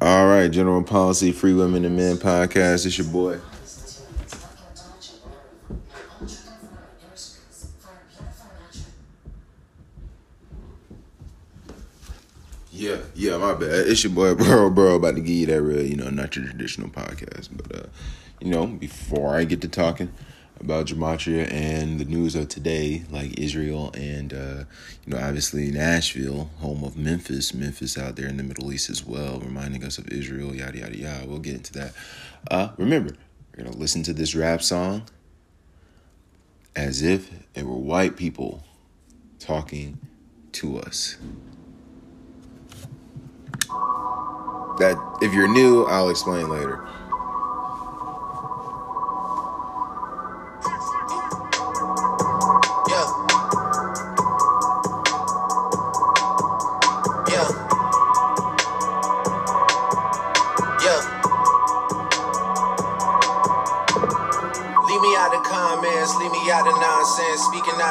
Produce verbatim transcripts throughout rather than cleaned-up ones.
All right, General Policy, Free Women and Men podcast. It's your boy. Yeah, yeah, my bad. It's your boy, Burrow Burrow, about to give you that real, you know, not your traditional podcast. But, uh, you know, before I get to talking about Gematria and the news of today, like Israel and, uh, you know, obviously Nashville, home of Memphis, Memphis out there in the Middle East as well, reminding us of Israel, yada, yada, yada. We'll get into that. Uh, remember, we're going to listen to this rap song as if it were white people talking to us. That, if you're new, I'll explain later.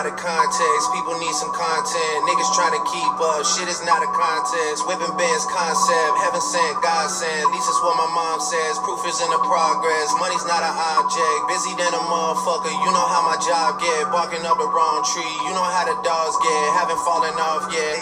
Context, people need some content. Niggas trying to keep up, shit is not a contest. Whipping bands concept, heaven sent, God sent. At least it's what my mom says. Proof is in the progress, money's not an object. Busy than a motherfucker, you know how my job get. Barking up the wrong tree, you know how the dogs get. Haven't fallen off yet.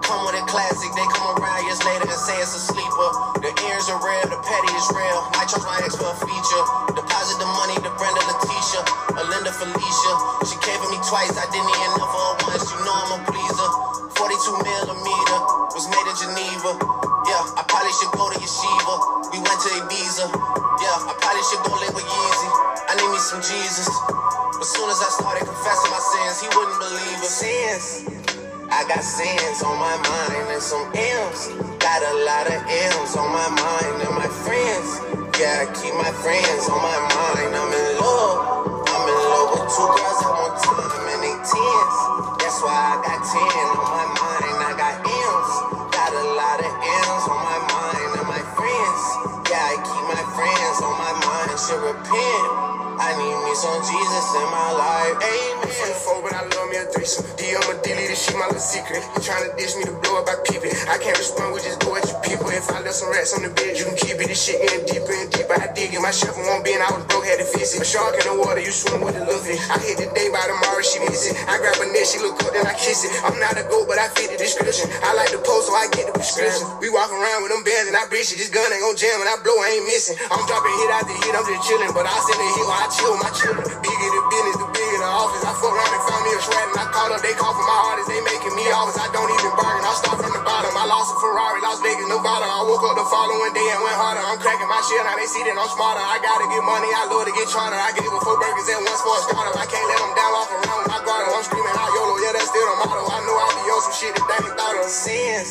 Come with a classic, they come around years later and say it's a sleeper. The ears are real, the petty is real. I chose my ex for a feature. Deposit the money to Brenda Leticia, Alinda Felicia. She came for me twice, I didn't even know her once. You know I'm a pleaser. forty-two millimeter was made in Geneva. Yeah, I probably should go to Yeshiva. We went to Ibiza. Yeah, I probably should go live with Yeezy. I need me some Jesus. But soon as I started confessing my sins, he wouldn't believe it. Sins. I got sins on my mind and some M's. Got a lot of M's on my mind and my friends. Yeah, I keep my friends on my mind. I'm in love. I'm in love with two girls at one time and they tens. That's why I got ten on my mind. I got M's. Got a lot of M's on my mind and my friends. Yeah, I keep my friends on my mind. Should repent. I need me some Jesus in my life, amen. I'm forty-four, but I love me a threesome. D, I'ma delete this shit, my little secret. You tryna dish me to blow up, I keep it. I can't respond, we just go at your people. If I left some rats on the bed, you can keep it. This shit getting deeper and deeper. I dig it, my shovel won't be, and I was broke, had to fix it. A shark in the water, you swim with the Luffy. I hit the day by tomorrow, she miss it. I grab her neck, she look up, then I kiss it. I'm not a goat, but I fit the description. I like the post, so I get the prescription. We walk around with them bands, and I bitch it. This gun ain't gon' jam, and I blow, I ain't missing. I'm dropping hit after hit, I'm just chilling, but I send a hit while I chill my children. The bigger the business, the bigger the office. I fuck around and found me a shred and I called up, they call for my artists, they making me offers. I don't even bargain, I start from the bottom. I lost a Ferrari, Las Vegas, Nevada. I woke up the following day and went harder. I'm cracking my shit, now they see that I'm smarter. I gotta get money, I love to get charter. I gave them four burgers and one for a startup. I can't let them down, off around with my garden. I'm screaming out YOLO, yeah, that's still the motto. I know I be on some shit that they ain't thought of. Sins,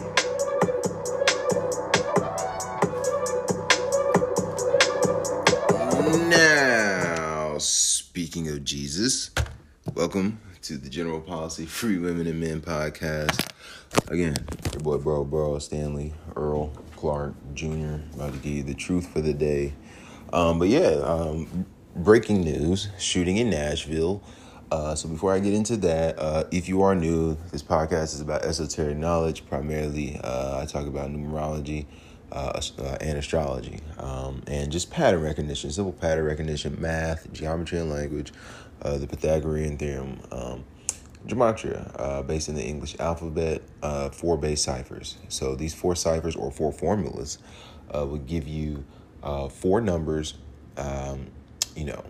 Speaking of Jesus, welcome to the General Policy Free Women and Men podcast. Again, your boy Bro Bro, Stanley Earl Clark Junior About to give you the truth for the day. Um, but yeah, um, breaking news, shooting in Nashville. Uh, so before I get into that, uh, if you are new, this podcast is about esoteric knowledge. Primarily, uh, I talk about numerology. Uh, uh, and astrology, um, and just pattern recognition, simple pattern recognition, math, geometry and language, uh, the Pythagorean theorem, um, Gematria, uh, based in the English alphabet, uh, four base ciphers. So these four ciphers or four formulas uh, would give you uh, four numbers, um, you know,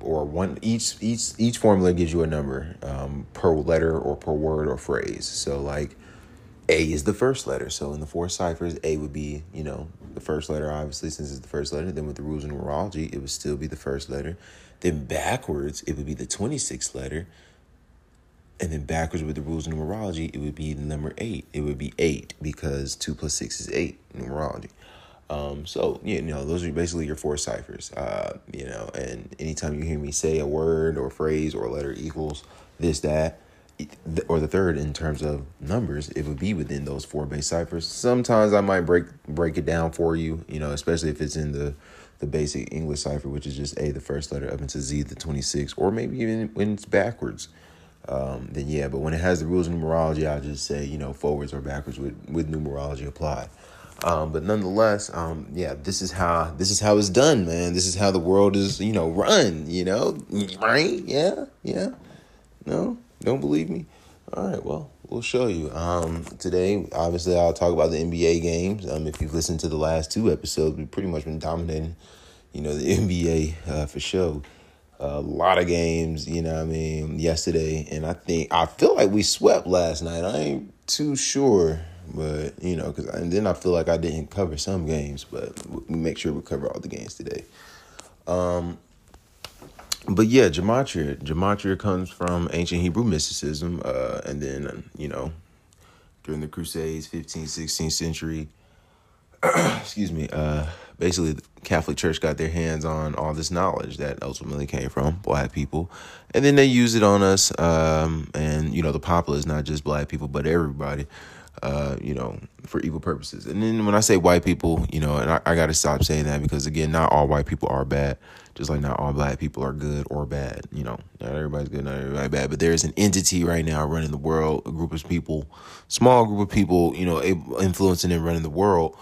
or one each each each formula gives you a number um, per letter or per word or phrase. So like A is the first letter. So in the four ciphers, A would be, you know, the first letter, obviously, since it's the first letter. Then with the rules of numerology, it would still be the first letter. Then backwards, it would be the twenty-sixth letter. And then backwards with the rules of numerology, it would be the number eight. It would be eight because two plus six is eight in numerology. Um, so, you know, those are basically your four ciphers, uh, you know, and anytime you hear me say a word or phrase or letter equals this, that, or the third in terms of numbers, it would be within those four base ciphers. Sometimes I might break break it down for you, you know, especially if it's in the, the basic English cipher, which is just A, the first letter, up into Z, the twenty-six, or maybe even when it's backwards. Um, then, yeah, but when it has the rules of numerology, I'll just say, you know, forwards or backwards with, with numerology applied. Um, but nonetheless, um, yeah, this is how this is how it's done, man. This is how the world is, you know, run, you know, right? Yeah, yeah. No, don't believe me. All right, well, we'll show you. Um, today, obviously, I'll talk about the N B A games. Um, if you've listened to the last two episodes, we've pretty much been dominating, you know, the N B A uh, for sure. A lot of games, you know what I mean, yesterday. And I think, I feel like we swept last night. I ain't too sure. But, you know, cause, and then I feel like I didn't cover some games, but we make sure we cover all the games today. Um, but, yeah, Gematria. Gematria comes from ancient Hebrew mysticism. Uh, and then, you know, during the Crusades, fifteenth, sixteenth century, excuse me, uh, basically the Catholic Church got their hands on all this knowledge that ultimately came from black people. And then they used it on us. Um, and, you know, the populace, not just black people, but everybody. Uh, you know, for evil purposes. And then when I say white people, you know, and I, I got to stop saying that because, again, not all white people are bad, just like not all black people are good or bad. You know, not everybody's good, not everybody's bad. But there is an entity right now running the world, a group of people, small group of people, you know, influencing and running the world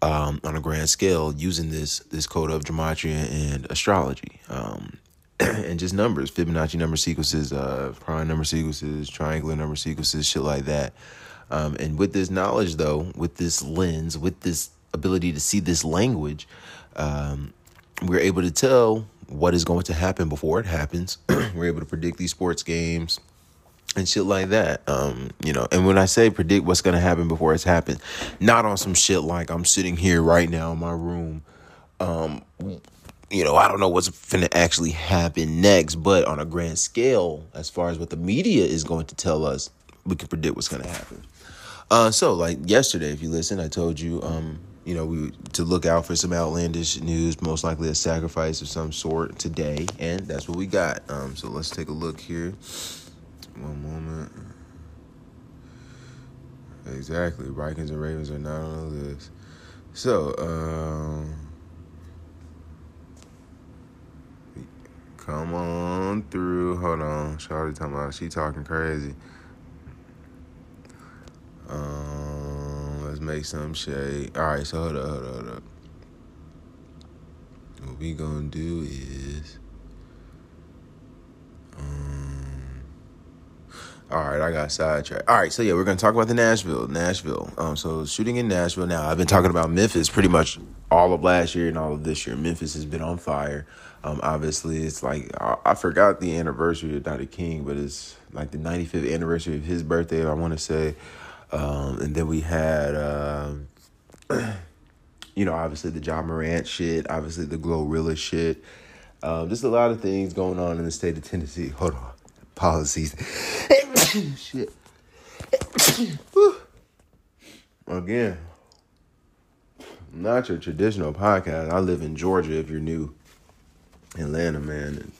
um, on a grand scale using this this code of gematria and astrology um, and just numbers, Fibonacci number sequences, uh, prime number sequences, triangular number sequences, shit like that. Um, and with this knowledge, though, with this lens, with this ability to see this language, um, we're able to tell what is going to happen before it happens. We're able to predict these sports games and shit like that. Um, you know, and when I say predict what's going to happen before it's happened, not on some shit like I'm sitting here right now in my room. Um, you know, I don't know what's finna actually happen next, but on a grand scale, as far as what the media is going to tell us, we can predict what's going to happen. Uh, so, like yesterday, if you listen, I told you, um, you know, we to look out for some outlandish news, most likely a sacrifice of some sort today, and that's what we got. Um, so let's take a look here. One moment. Exactly, Vikings and Ravens are not on the list. So, um, come on through. Hold on, Shawty talking about she talking crazy. Um, let's make some shade. All right, so hold up, hold up, hold up. What we gonna do is, um, all right, I got sidetracked. All right, so yeah, we're gonna talk about the Nashville, Nashville. Um, so shooting in Nashville. Now I've been talking about Memphis pretty much all of last year and all of this year. Memphis has been on fire. Um, obviously it's like, I, I forgot the anniversary of Dottie King, but it's like the ninety-fifth anniversary of his birthday, I want to say. Um, and then we had, uh, you know, obviously the Ja Morant shit, obviously the Glorilla shit. Um, just a lot of things going on in the state of Tennessee. Hold on. Policies. Shit. Again, not your traditional podcast. I live in Georgia if you're new. Atlanta, man. And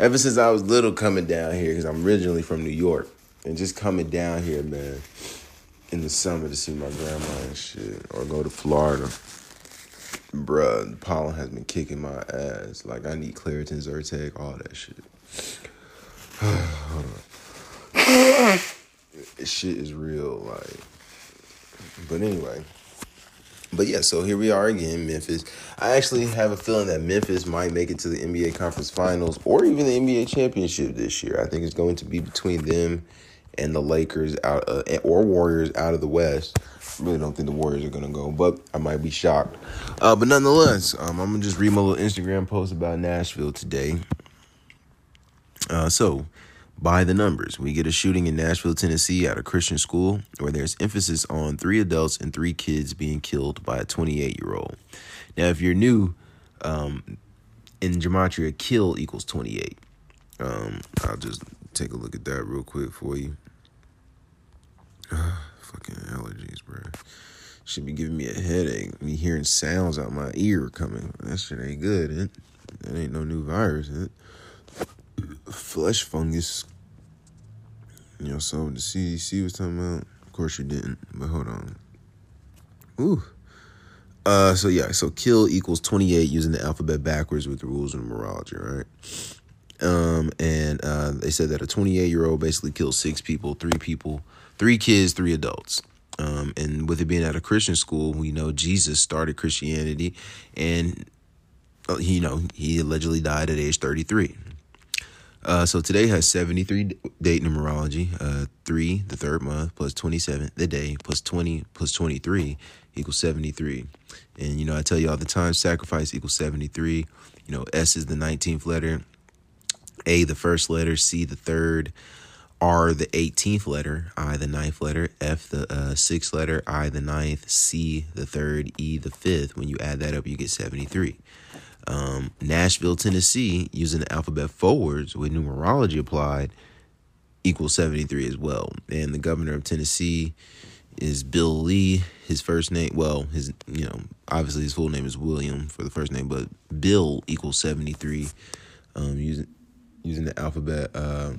ever since I was little coming down here, because I'm originally from New York. And just coming down here, man, in the summer to see my grandma and shit, or go to Florida, bruh, the pollen has been kicking my ass. Like, I need Claritin, Zyrtec, all that shit. Shit is real, like. But anyway. But yeah, so here we are again, Memphis. I actually have a feeling that Memphis might make it to the N B A Conference Finals or even the N B A Championship this year. I think it's going to be between them and the Lakers out of, or Warriors out of the West. I really don't think the Warriors are going to go, but I might be shocked. Uh, but nonetheless, um, I'm going to just read my little Instagram post about Nashville today. Uh, so... By the numbers, we get a shooting in Nashville, Tennessee at a Christian school where there's emphasis on three adults and three kids being killed by a twenty-eight-year-old. Now, if you're new, um, in Gematria, kill equals twenty-eight. Um, I'll just take a look at that real quick for you. Uh, fucking allergies, bro. Should be giving me a headache. Me hearing sounds out my ear coming. That shit ain't good, eh? That ain't no new virus, eh? Flesh fungus. You know, so the C D C was talking about. Of course you didn't, but hold on. Ooh. Uh, so, yeah, so kill equals twenty-eight using the alphabet backwards with the rules of numerology, right? Um, and uh, they said that a twenty-eight-year-old basically killed six people, three people, three kids, three adults. Um, and with it being at a Christian school, we know Jesus started Christianity, and, he, you know, he allegedly died at age thirty-three. Uh, so today has seventy-three date numerology, uh, three, the third month, plus twenty-seven, the day, plus twenty, plus twenty-three, equals seventy-three. And, you know, I tell you all the time, sacrifice equals seventy-three. You know, S is the nineteenth letter, A the first letter, C the third, R the eighteenth letter, I the ninth letter, F the uh, sixth letter, I the ninth, C the third, E the fifth. When you add that up, you get seventy-three. Um, Nashville, Tennessee, using the alphabet forwards with numerology applied, equals seventy-three as well. And the governor of Tennessee is Bill Lee. His first name, well, his, you know, obviously his full name is William for the first name, but Bill equals seventy-three, um, using, using the alphabet, uh,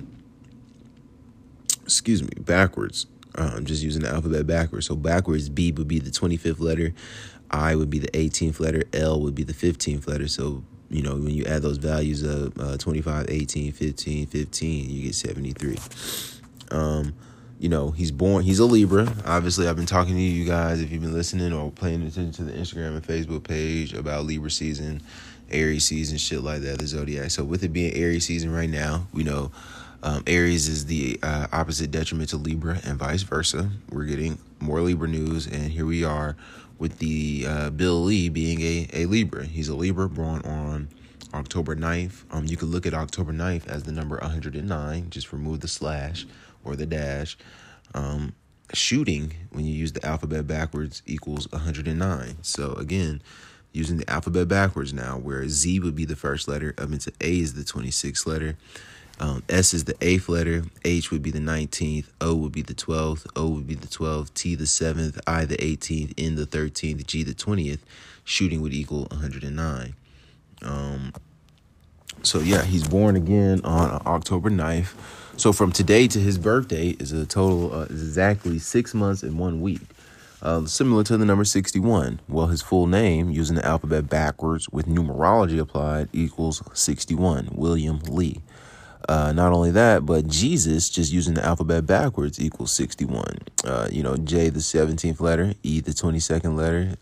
excuse me, backwards. Um, just using the alphabet backwards. So backwards, B would be the twenty-fifth letter, I would be the eighteenth letter, L would be the fifteenth letter. So, you know, when you add those values up, uh, twenty-five, eighteen, fifteen, fifteen, you get seventy-three. Um, you know, he's born, he's a Libra. Obviously, I've been talking to you guys, if you've been listening or paying attention to the Instagram and Facebook page, about Libra season, Aries season, shit like that, the zodiac. So with it being Aries season right now, we know um, Aries is the uh, opposite detriment to Libra and vice versa. We're getting more Libra news, and here we are with the uh, Bill Lee being a, a Libra. He's a Libra, born on October ninth. Um, you can look at October ninth as the number one hundred nine. Just remove the slash or the dash. Um, shooting, when you use the alphabet backwards, equals one hundred nine. So, again, using the alphabet backwards now, where Z would be the first letter, up into A is the twenty-sixth letter. Um, S is the eighth letter, H would be the nineteenth, O would be the twelfth, O would be the twelfth, T the seventh, I the eighteenth, N the thirteenth, G the twentieth, shooting would equal one hundred nine. Um, so yeah, he's born again on October ninth. So from today to his birthday is a total uh, exactly six months and one week. Uh, similar to the number sixty-one. Well, his full name, using the alphabet backwards with numerology applied, equals sixty-one, William Lee. Uh, not only that, but Jesus, just using the alphabet backwards, equals sixty-one. Uh, you know, J, the seventeenth letter, E, the twenty-second letter,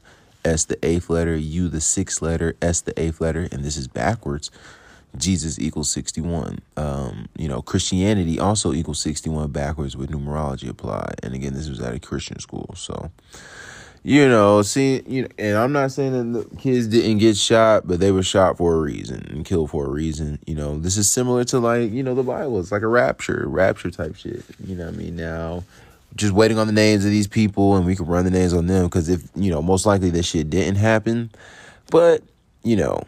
S, the eighth letter, U, the sixth letter, S, the eighth letter, and this is backwards. Jesus equals sixty-one. Um, you know, Christianity also equals sixty-one backwards with numerology applied. And again, this was at a Christian school, so... You know, see, you know, and I'm not saying that the kids didn't get shot, but they were shot for a reason and killed for a reason. You know, this is similar to, like, you know, the Bible. It's like a rapture, rapture type shit. You know what I mean? Now, just waiting on the names of these people, and we can run the names on them, because if, you know, most likely this shit didn't happen. But, you know,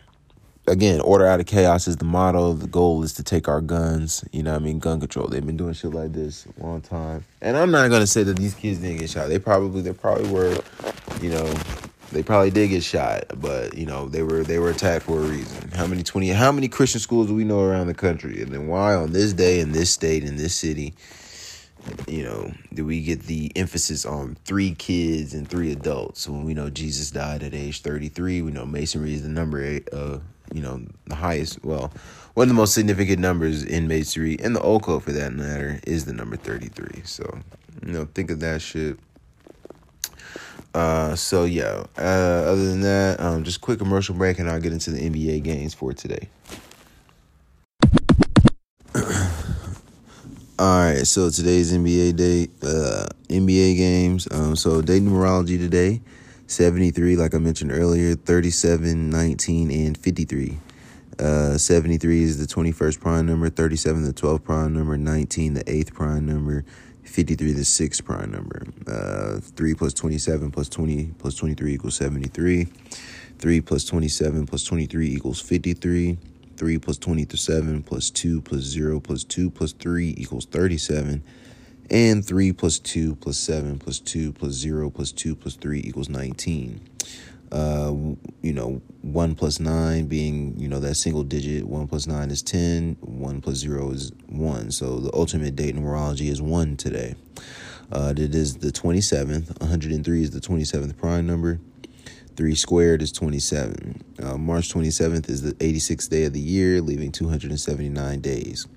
again, order out of chaos is the motto. The goal is to take our guns. You know what I mean? Gun control. They've been doing shit like this a long time. And I'm not going to say that these kids didn't get shot. They probably, they probably were, you know, they probably did get shot. But, you know, they were, they were attacked for a reason. How many twenty, how many Christian schools do we know around the country? And then why on this day, in this state, in this city, you know, do we get the emphasis on three kids and three adults? So when we know Jesus died at age thirty-three, we know Masonry is the number eight, uh, you know, the highest, well, one of the most significant numbers in Masonry, and the occult for that matter, is the number thirty-three. So, you know, think of that shit. Uh, so, yeah, uh, other than that, um, just quick commercial break, and I'll get into the N B A games for today. All right, so today's N B A day, uh, N B A games. Um, so, date numerology today. seventy-three, like I mentioned earlier, thirty-seven, nineteen, and fifty-three. Uh, seventy-three is the twenty-first prime number, thirty-seven the twelfth prime number, nineteen the eighth prime number, fifty-three the sixth prime number. Uh, three plus twenty-seven plus twenty plus twenty-three equals seventy-three. three plus twenty-seven plus twenty-three equals fifty-three. three plus twenty-seven plus two plus zero plus two plus three equals thirty-seven. And three plus two plus seven plus two plus zero plus two plus three equals nineteen. Uh, you know, one plus nine being, you know, that single digit. One plus nine is ten. One plus zero is one. So the ultimate date in numerology is one today. Uh, it is the twenty-seventh. one hundred three is the twenty-seventh prime number. three squared is twenty-seven. Uh, March twenty-seventh is the eighty-sixth day of the year, leaving two hundred seventy-nine days.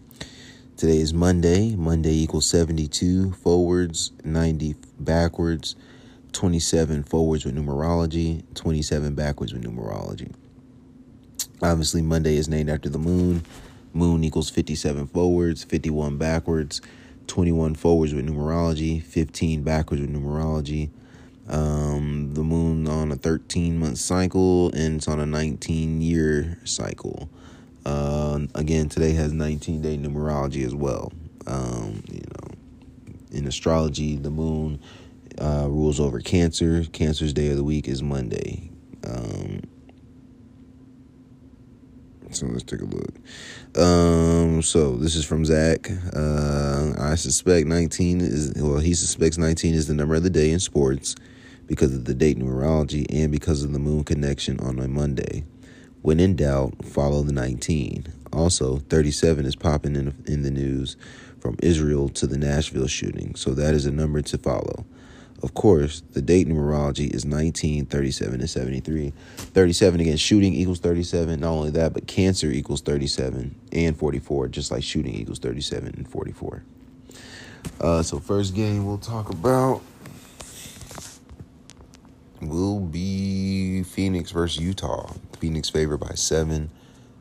Today is Monday. Monday equals seventy-two forwards, ninety backwards, twenty-seven forwards with numerology, twenty-seven backwards with numerology. Obviously, Monday is named after the moon. Moon equals fifty-seven forwards, fifty-one backwards, twenty-one forwards with numerology, fifteen backwards with numerology. Um, the moon on a thirteen-month cycle, and it's on a nineteen-year cycle. Uh, again, today has nineteen-day numerology as well. Um, you know, in astrology, the moon uh, rules over Cancer. Cancer's day of the week is Monday. Um, so let's take a look. Um, so this is from Zach. Uh, I suspect nineteen is, well, he suspects nineteen is the number of the day in sports because of the date numerology and because of the moon connection on a Monday. When in doubt, follow the nineteen. Also, thirty-seven is popping in, in the news from Israel to the Nashville shooting, so that is a number to follow. Of course, the date numerology is nineteen, thirty-seven, and seventy-three. thirty-seven, again, shooting equals thirty-seven. Not only that, but Cancer equals thirty-seven and forty-four, just like shooting equals thirty-seven and forty-four. Uh, so first game we'll talk about will be Phoenix versus Utah. Phoenix favored by seven,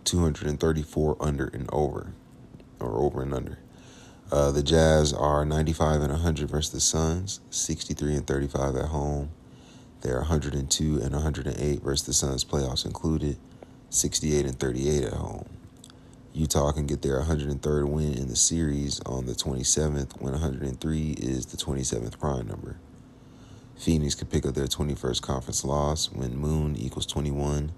two hundred thirty-four under and over, or over and under. Uh, the Jazz are ninety-five and one hundred versus the Suns, sixty-three and thirty-five at home. They're one hundred two and one hundred eight versus the Suns, playoffs included, sixty-eight and thirty-eight at home. Utah can get their one hundred third win in the series on the twenty-seventh, when one hundred three is the twenty-seventh prime number. Phoenix could pick up their twenty-first conference loss when moon equals twenty-one.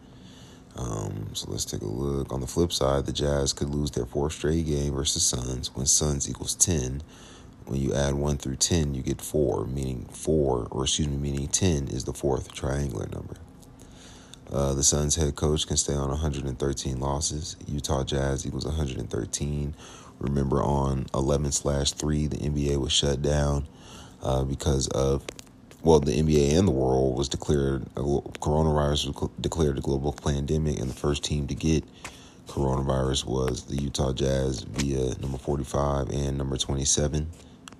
Um, so let's take a look. On the flip side, the Jazz could lose their fourth straight game versus Suns when Suns equals ten. When you add one through ten, you get four, meaning four, or excuse me, meaning ten is the fourth triangular number. Uh, the Suns head coach can stay on one hundred thirteen losses. Utah Jazz equals one hundred thirteen. Remember, on eleven slash three, the N B A was shut down uh, because of Well, the N B A and the world was declared, coronavirus was declared a global pandemic, and the first team to get coronavirus was the Utah Jazz via number forty-five and number twenty-seven,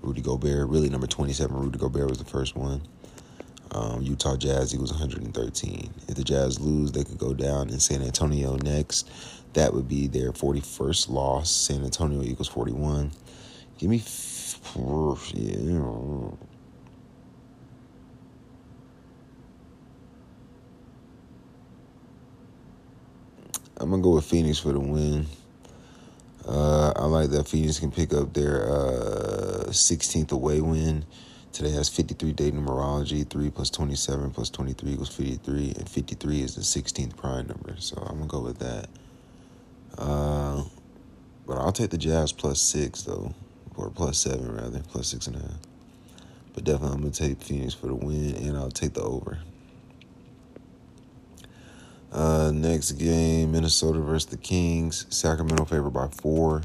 Rudy Gobert. Really, number twenty-seven, Rudy Gobert, was the first one. Um, Utah Jazz equals one hundred thirteen. If the Jazz lose, they could go down in San Antonio next. That would be their forty-first loss. San Antonio equals forty-one. Give me... F- yeah. I'm going to go with Phoenix for the win. Uh, I like that Phoenix can pick up their uh, sixteenth away win. Today has fifty-three-day numerology. three plus twenty-seven plus twenty-three equals fifty-three. And fifty-three is the sixteenth prime number. So I'm going to go with that. Uh, but I'll take the Jazz plus six, though. Or plus seven, rather. Plus six and a half. But definitely I'm going to take Phoenix for the win. And I'll take the over. Uh, next game, Minnesota versus the Kings. Sacramento favored by four.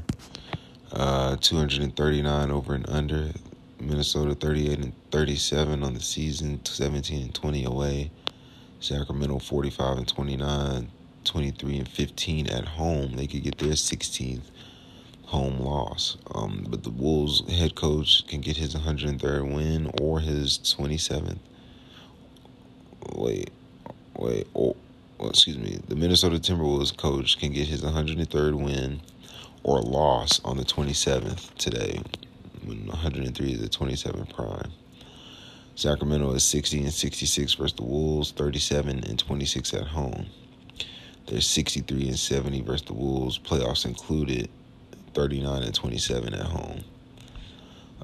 Uh, two hundred thirty-nine over and under. Minnesota thirty-eight and thirty-seven on the season, seventeen and twenty away. Sacramento forty-five and twenty-nine, twenty-three and fifteen at home. They could get their sixteenth home loss. Um, but the Wolves head coach can get his one hundred third win or his twenty-seventh. Wait, wait, oh. Well, excuse me, the Minnesota Timberwolves coach can get his one hundred third win or loss on the twenty-seventh today, when one hundred three is the twenty-seventh prime. Sacramento is sixty and sixty-six versus the Wolves, thirty-seven and twenty-six at home. They're sixty-three and seventy versus the Wolves, playoffs included, thirty-nine and twenty-seven at home.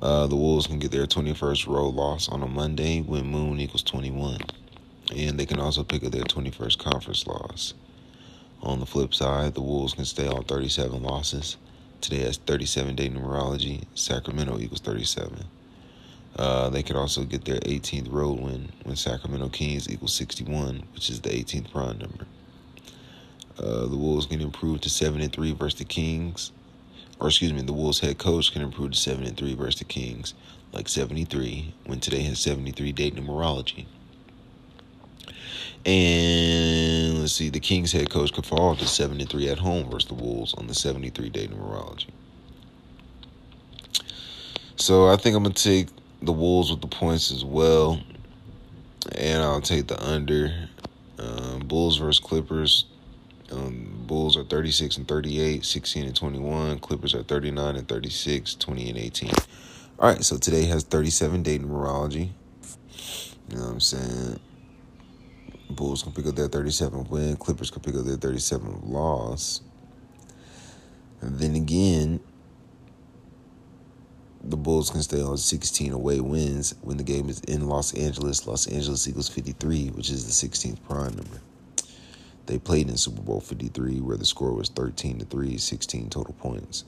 Uh, the Wolves can get their twenty-first road loss on a Monday when moon equals twenty-one. And they can also pick up their twenty-first conference loss. On the flip side, the Wolves can stay on thirty-seven losses. Today has thirty-seven-day numerology. Sacramento equals thirty-seven. Uh, they could also get their eighteenth road win when Sacramento Kings equals sixty-one, which is the eighteenth prime number. Uh, the Wolves can improve to seven and three versus the Kings. Or excuse me, the Wolves head coach can improve to seven and three versus the Kings, like seventy-three, when today has seventy-three date numerology. And let's see, the Kings head coach could fall to seven and three at home versus the Wolves on the seventy-three day numerology. So I think I'm going to take the Wolves with the points as well. And I'll take the under. Um, Bulls versus Clippers. Um, Bulls are thirty-six and thirty-eight, sixteen and twenty-one. Clippers are thirty-nine and thirty-six, twenty and eighteen. All right, so today has thirty-seven day numerology. You know what I'm saying? Bulls can pick up their thirty-seventh win. Clippers can pick up their thirty-seventh loss. And then again, the Bulls can stay on sixteen away wins when the game is in Los Angeles. Los Angeles equals fifty-three, which is the sixteenth prime number. They played in Super Bowl fifty-three, where the score was thirteen to three, sixteen total points.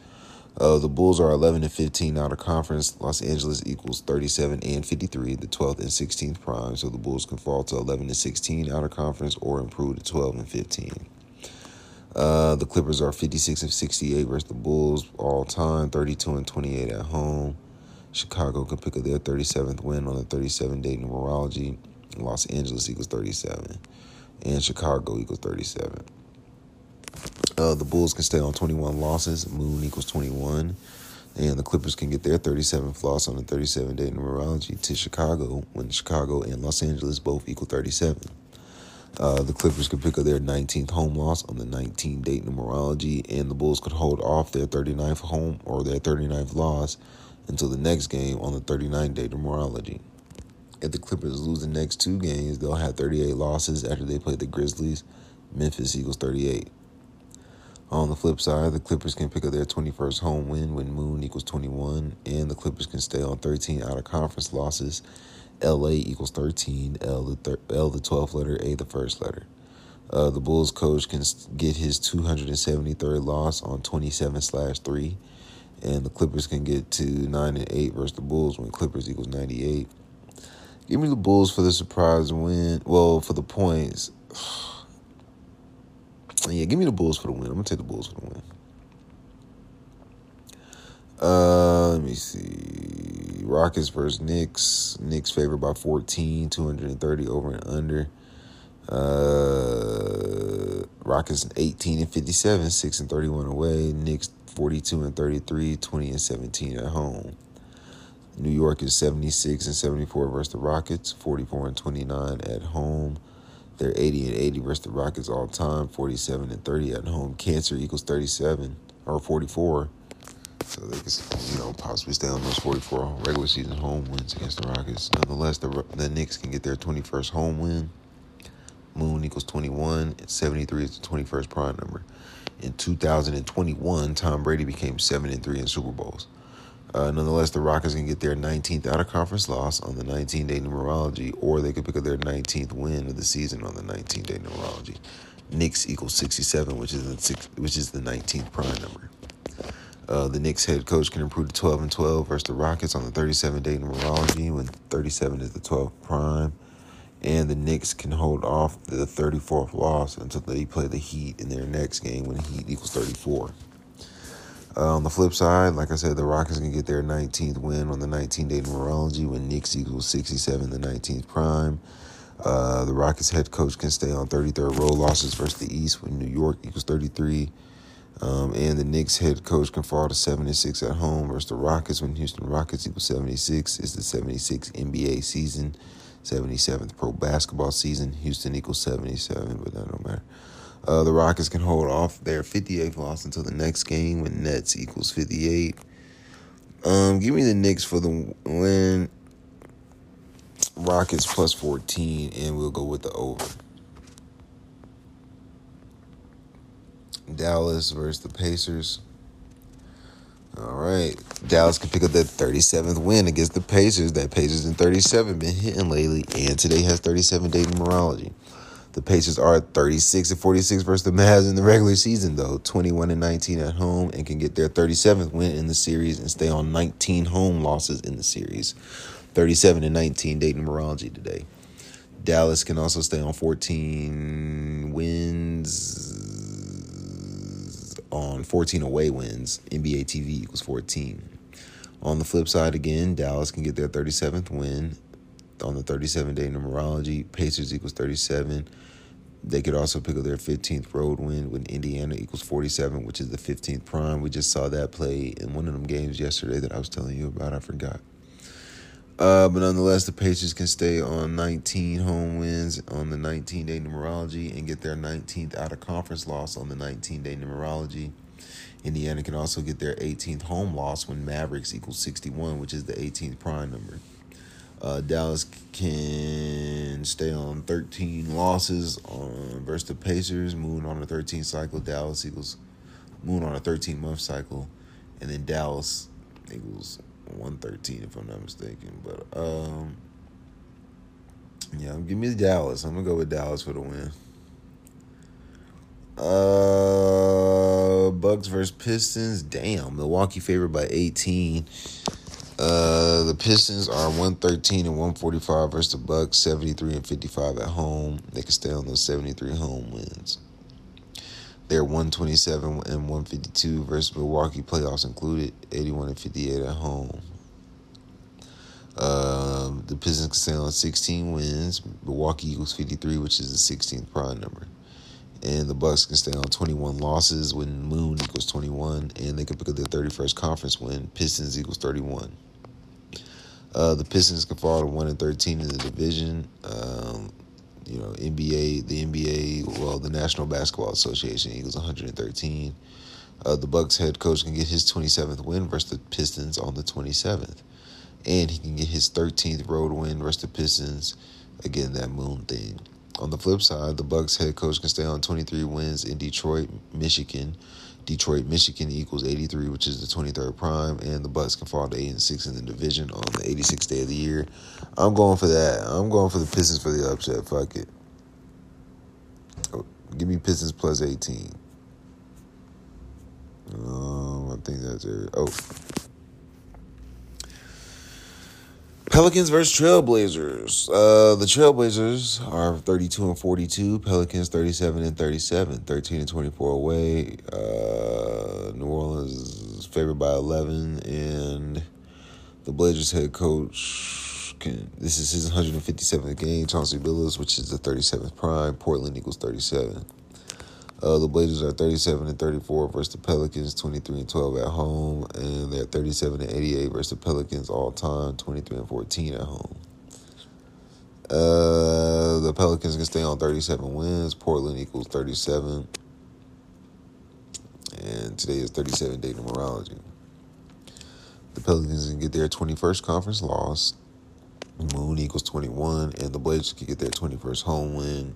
Uh, the Bulls are eleven and fifteen out of conference. Los Angeles equals thirty-seven and fifty-three, the twelfth and sixteenth prime, so the Bulls can fall to eleven and sixteen out of conference or improve to twelve and fifteen. Uh, the Clippers are fifty-six and sixty-eight versus the Bulls all time, thirty-two and twenty-eight at home. Chicago can pick up their thirty-seventh win on the thirty-seven day numerology. Los Angeles equals thirty-seven. And Chicago equals thirty-seven. Uh, the Bulls can stay on twenty-one losses. Moon equals twenty-one. And the Clippers can get their thirty-seventh loss on the thirty-seven day numerology to Chicago when Chicago and Los Angeles both equal thirty-seven. Uh, the Clippers could pick up their nineteenth home loss on the nineteen day numerology, and the Bulls could hold off their thirty-ninth home or their thirty-ninth loss until the next game on the thirty-nine day numerology. If the Clippers lose the next two games, they'll have thirty-eight losses after they play the Grizzlies. Memphis equals thirty-eight. On the flip side, the Clippers can pick up their twenty-first home win when Moon equals twenty-one, and the Clippers can stay on thirteen out-of-conference losses. L A equals thirteen, L the, thir- L the twelfth letter, A the first letter. Uh, the Bulls coach can get his two hundred seventy-third loss on twenty-seven slash three, and the Clippers can get to nine and eight versus the Bulls when Clippers equals ninety-eight. Give me the Bulls for the surprise win. Well, for the points. Yeah, give me the Bulls for the win. I'm going to take the Bulls for the win. Uh, let me see. Rockets versus Knicks. Knicks favored by fourteen, two hundred thirty over and under. Uh, Rockets eighteen and fifty-seven, six and thirty-one away. Knicks forty-two and thirty-three, twenty and seventeen at home. New York is seventy-six and seventy-four versus the Rockets, forty-four and twenty-nine at home. They're eighty and eighty versus the Rockets all time, forty-seven and thirty at home. Cancer equals thirty-seven or forty-four. So they could, you know, possibly stay on those forty-four regular season home wins against the Rockets. Nonetheless, the, the Knicks can get their twenty-first home win. Moon equals twenty-one. And seventy-three is the twenty-first prime number. In two thousand twenty-one, Tom Brady became seven and three in Super Bowls. Uh, nonetheless, the Rockets can get their nineteenth out-of-conference loss on the nineteen day numerology, or they could pick up their nineteenth win of the season on the nineteen day numerology. Knicks equals sixty-seven, which is the six, which is the nineteenth prime number. Uh, the Knicks head coach can improve to twelve and twelve versus the Rockets on the thirty-seven day numerology when thirty-seven is the twelfth prime, and the Knicks can hold off the thirty-fourth loss until they play the Heat in their next game when Heat equals thirty-four. Uh, on the flip side, like I said, the Rockets can get their nineteenth win on the nineteen day numerology when Knicks equals sixty-seven, the nineteenth prime. Uh, the Rockets head coach can stay on thirty-third road losses versus the East when New York equals thirty-three. Um, and the Knicks head coach can fall to seven and six at home versus the Rockets when Houston Rockets equals seventy-six. It's the seventy-sixth N B A season, seventy-seventh pro basketball season. Houston equals seventy-seven, but that don't matter. Uh, the Rockets can hold off their fifty-eighth loss until the next game when Nets equals fifty-eight. Um, give me the Knicks for the win. Rockets plus fourteen, and we'll go with the over. Dallas versus the Pacers. All right. Dallas can pick up their thirty-seventh win against the Pacers. That Pacers in thirty-seven been hitting lately, and today has thirty-seven day numerology. The Pacers are thirty-six and forty-six versus the Mavs in the regular season, though, twenty-one and nineteen at home, and can get their thirty-seventh win in the series and stay on nineteen home losses in the series. thirty-seven and nineteen, dating numerology today. Dallas can also stay on fourteen wins, on fourteen away wins. N B A T V equals fourteen. On the flip side, again, Dallas can get their thirty-seventh win on the thirty-seven-day numerology. Pacers equals thirty-seven. They could also pick up their fifteenth road win when Indiana equals forty-seven, which is the fifteenth prime. We just saw that play in one of them games yesterday that I was telling you about. I forgot. Uh, but nonetheless, the Pacers can stay on nineteen home wins on the nineteen-day numerology and get their nineteenth out-of-conference loss on the nineteen-day numerology. Indiana can also get their eighteenth home loss when Mavericks equals sixty-one, which is the eighteenth prime number. Uh, Dallas can stay on thirteen losses on versus the Pacers. Moving on a thirteen cycle, Dallas equals moving on a thirteen month cycle, and then Dallas equals one thirteen if I'm not mistaken. But um, yeah, give me Dallas. I'm gonna go with Dallas for the win. Uh, Bucks versus Pistons. Damn, Milwaukee favored by eighteen. Uh, the Pistons are one thirteen and one forty-five versus the Bucks, seventy-three and fifty-five at home. They can stay on those seventy-three home wins. They're one twenty-seven and one fifty-two versus Milwaukee, playoffs included, eighty-one and fifty-eight at home. Uh, the Pistons can stay on sixteen wins. Milwaukee equals fifty-three, which is the sixteenth prime number. And the Bucks can stay on twenty-one losses when Moon equals twenty-one, and they can pick up their thirty-first conference win. Pistons equals thirty-one. Uh, the Pistons can fall to one and thirteen in the division. Um, you know, N B A, the N B A, well, the National Basketball Association equals one hundred thirteen. Uh, the Bucks head coach can get his twenty-seventh win versus the Pistons on the twenty-seventh, and he can get his thirteenth road win versus the Pistons. Again, that Moon thing. On the flip side, the Bucks head coach can stay on twenty-three wins in Detroit, Michigan. Detroit, Michigan equals eighty-three, which is the twenty-third prime, and the Bucks can fall to eight and six in the division on the eighty-sixth day of the year. I'm going for that. I'm going for the Pistons for the upset. Fuck it. Oh, give me Pistons plus eighteen. Um, I think that's it. Oh. Pelicans versus Trailblazers. Uh, the Trailblazers are thirty-two and forty-two. Pelicans thirty-seven and thirty-seven. thirteen and twenty-four away. Uh, New Orleans is favored by eleven. And the Blazers head coach, can, this is his one hundred fifty-seventh game. Chauncey Billups, which is the thirty-seventh prime. Portland equals thirty-seven. Uh, the Blazers are thirty-seven and thirty-four versus the Pelicans, twenty-three and twelve at home, and they're thirty-seven and eighty-eight versus the Pelicans all time, twenty-three and fourteen at home. Uh, the Pelicans can stay on thirty-seven wins. Portland equals thirty-seven, and today is thirty-seven-day numerology. The Pelicans can get their twenty-first conference loss. Moon equals twenty-one, and the Blazers can get their twenty-first home win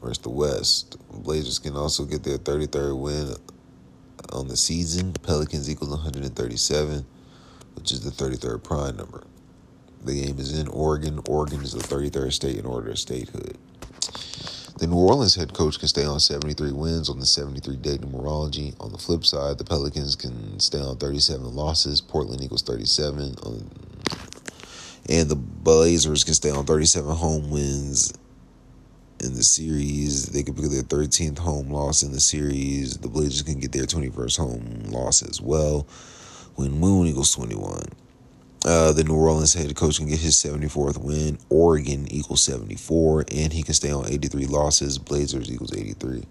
versus the West. Blazers can also get their thirty-third win on the season. Pelicans equals one hundred thirty-seven, which is the thirty-third prime number. The game is in Oregon. Oregon is the thirty-third state in order of statehood. The New Orleans head coach can stay on seventy-three wins on the seventy-three-day numerology. On the flip side, the Pelicans can stay on thirty-seven losses. Portland equals thirty-seven. On, and the Blazers can stay on thirty-seven home wins in the series. They could pick their thirteenth home loss in the series. The Blazers can get their twenty-first home loss as well when Moon equals twenty-one. Uh, the New Orleans head coach can get his seventy-fourth win. Oregon equals seventy-four, and he can stay on eighty-three losses. Blazers equals eighty-three.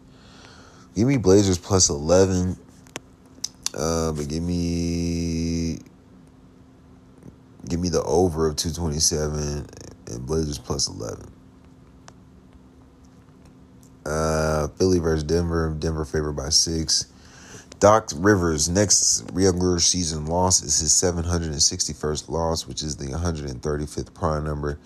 Give me Blazers plus eleven, uh, but give me give me the over of two twenty-seven and Blazers plus eleven. Uh, Philly versus Denver. Denver favored by six. Doc Rivers' next regular season loss is his seven hundred sixty-first loss, which is the one hundred thirty-fifth prime number.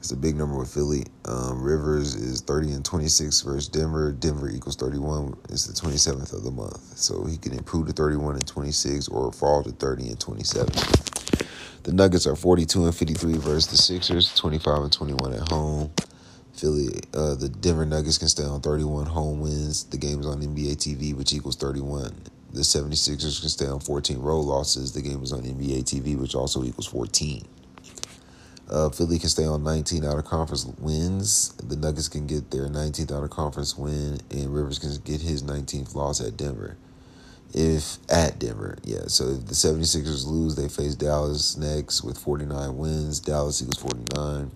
It's a big number with Philly. Um, Rivers is thirty and twenty-six versus Denver. Denver equals thirty-one. It's the twenty-seventh of the month, so he can improve to thirty-one and twenty-six or fall to thirty and twenty-seven. The Nuggets are forty-two and fifty-three versus the Sixers, twenty-five and twenty-one at home. Philly, uh, the Denver Nuggets can stay on thirty-one home wins. The game's on N B A T V, which equals thirty-one. The 76ers can stay on fourteen road losses. The game is on N B A T V, which also equals fourteen. Uh, Philly can stay on nineteen out-of-conference wins. The Nuggets can get their nineteenth out-of-conference win, and Rivers can get his nineteenth loss at Denver. If at Denver, yeah. So if the seventy-sixers lose, they face Dallas next with forty-nine wins. Dallas equals forty-nine.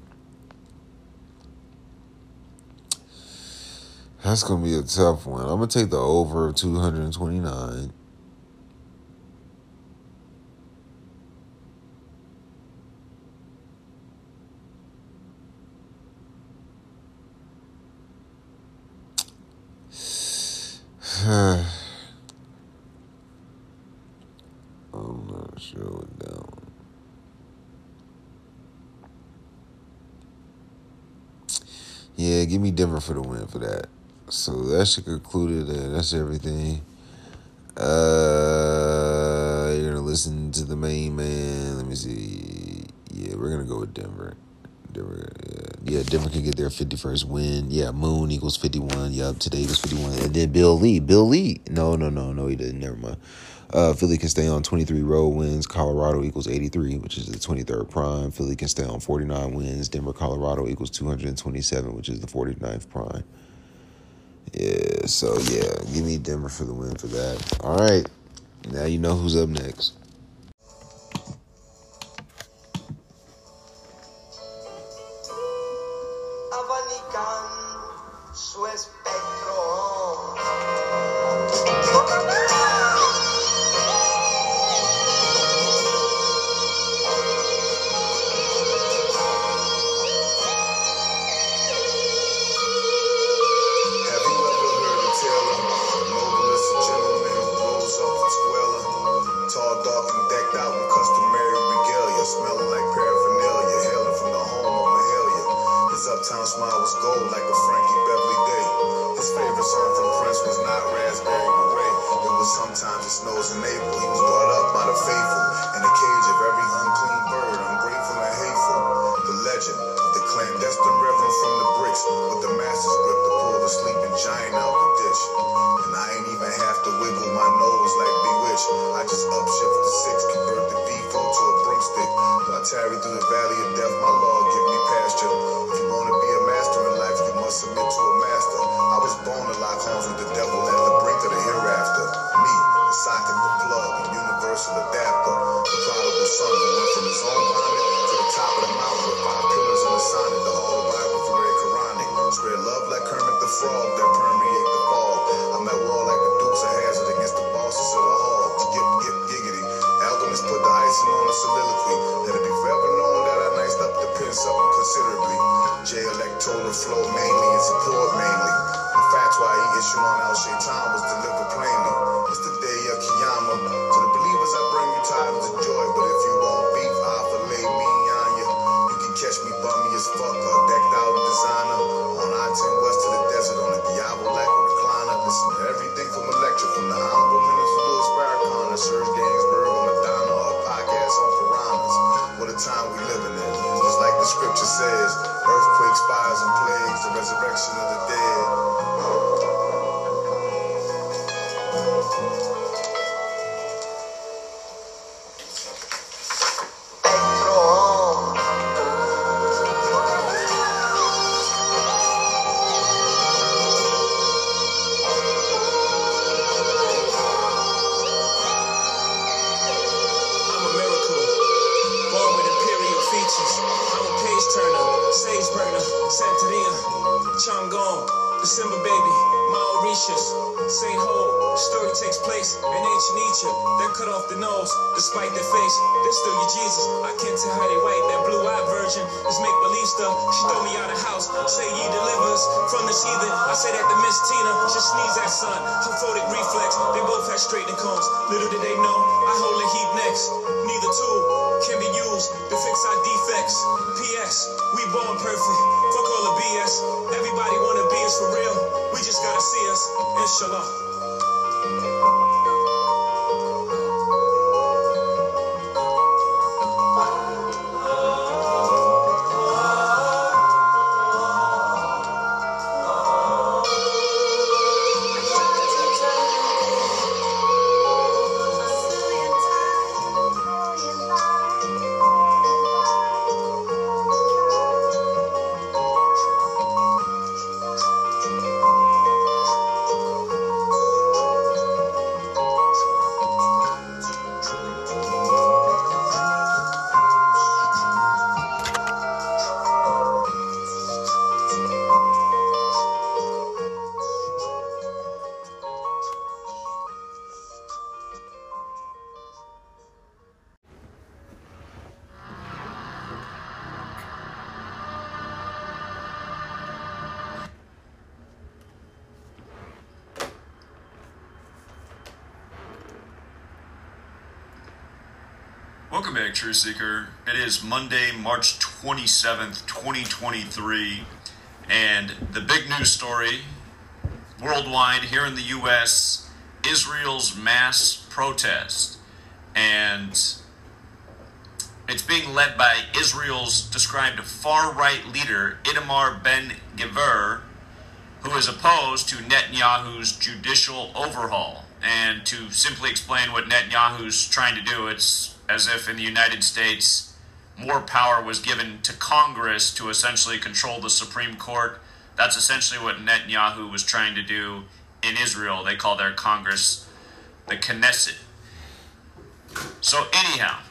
That's going to be a tough one. I'm going to take the over of two hundred twenty-nine. I'm not sure what that one. Yeah, give me Denver for the win for that. So that should conclude it. That's everything. Uh, you're gonna listen to the main man. Let me see. Yeah, we're gonna go with Denver. Denver, yeah. yeah, Denver can get their fifty-first win. Yeah, Moon equals fifty-one. Yup, today equals fifty-one. And then Bill Lee. Bill Lee. No, no, no, no, he didn't. Never mind. Uh, Philly can stay on twenty-three road wins. Colorado equals eighty-three, which is the twenty-third prime. Philly can stay on forty-nine wins. Denver, Colorado equals two hundred twenty-seven, which is the forty-ninth prime. Yeah, so yeah, give me Denver for the win for that. All right, now you know who's up next. Welcome back, Truth Seeker. It is Monday, March twenty-seventh, twenty twenty-three, and the big news story worldwide here in the U S, Israel's mass protest, and it's being led by Israel's described far-right leader, Itamar Ben-Gvir, who is opposed to Netanyahu's judicial overhaul. And to simply explain what Netanyahu's trying to do, it's as if in the United States, more power was given to Congress to essentially control the Supreme Court. That's essentially what Netanyahu was trying to do in Israel. They call their Congress the Knesset. So anyhow,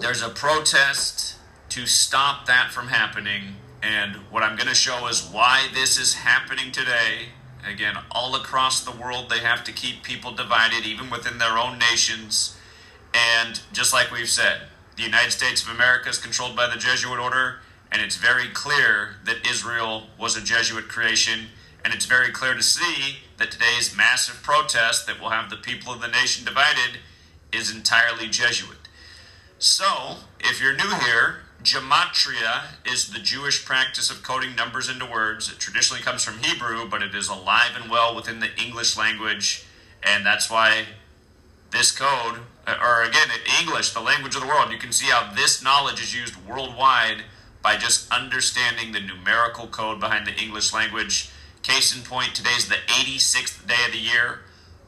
there's a protest to stop that from happening. And what I'm going to show is why this is happening today. Again, all across the world, they have to keep people divided, even within their own nations. And just like we've said, the United States of America is controlled by the Jesuit order, and it's very clear that Israel was a Jesuit creation, and it's very clear to see that today's massive protest that will have the people of the nation divided is entirely Jesuit. So, if you're new here, Gematria is the Jewish practice of coding numbers into words. It traditionally comes from Hebrew, but it is alive and well within the English language, and that's why this code, or again, English, the language of the world, you can see how this knowledge is used worldwide by just understanding the numerical code behind the English language. Case in point, today's the eighty-sixth day of the year.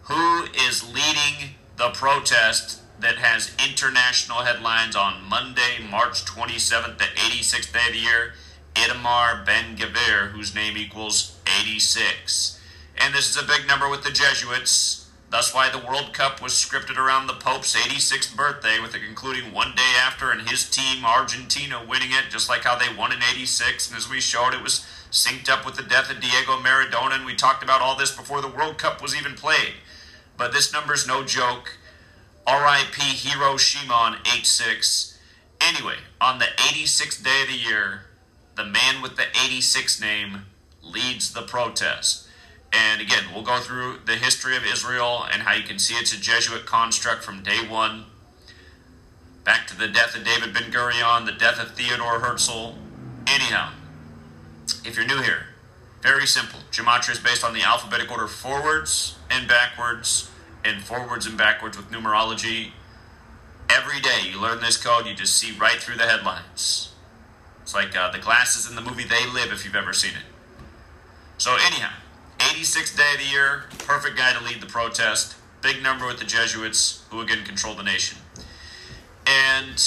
Who is leading the protest that has international headlines on Monday, March twenty-seventh, the eighty-sixth day of the year? Itamar Ben-Gvir, whose name equals eighty-six. And this is a big number with the Jesuits. That's why the World Cup was scripted around the Pope's eighty-sixth birthday, with it concluding one day after and his team, Argentina, winning it, just like how they won in eighty-six. And as we showed, it was synced up with the death of Diego Maradona, and we talked about all this before the World Cup was even played. But this number's no joke. R I P Hiroshima on eight six. Anyway, on the eighty-sixth day of the year, the man with the eighty-six name leads the protest. And again, we'll go through the history of Israel and how you can see it's a Jesuit construct from day one, back to the death of David Ben-Gurion, the death of Theodor Herzl. Anyhow, if you're new here, very simple. Gematria is based on the alphabetic order forwards and backwards, and forwards and backwards with numerology. Every day you learn this code, you just see right through the headlines. It's like uh, the glasses in the movie They Live, if you've ever seen it. So anyhow, eighty-sixth day of the year, perfect guy to lead the protest. Big number with the Jesuits, who again control the nation. And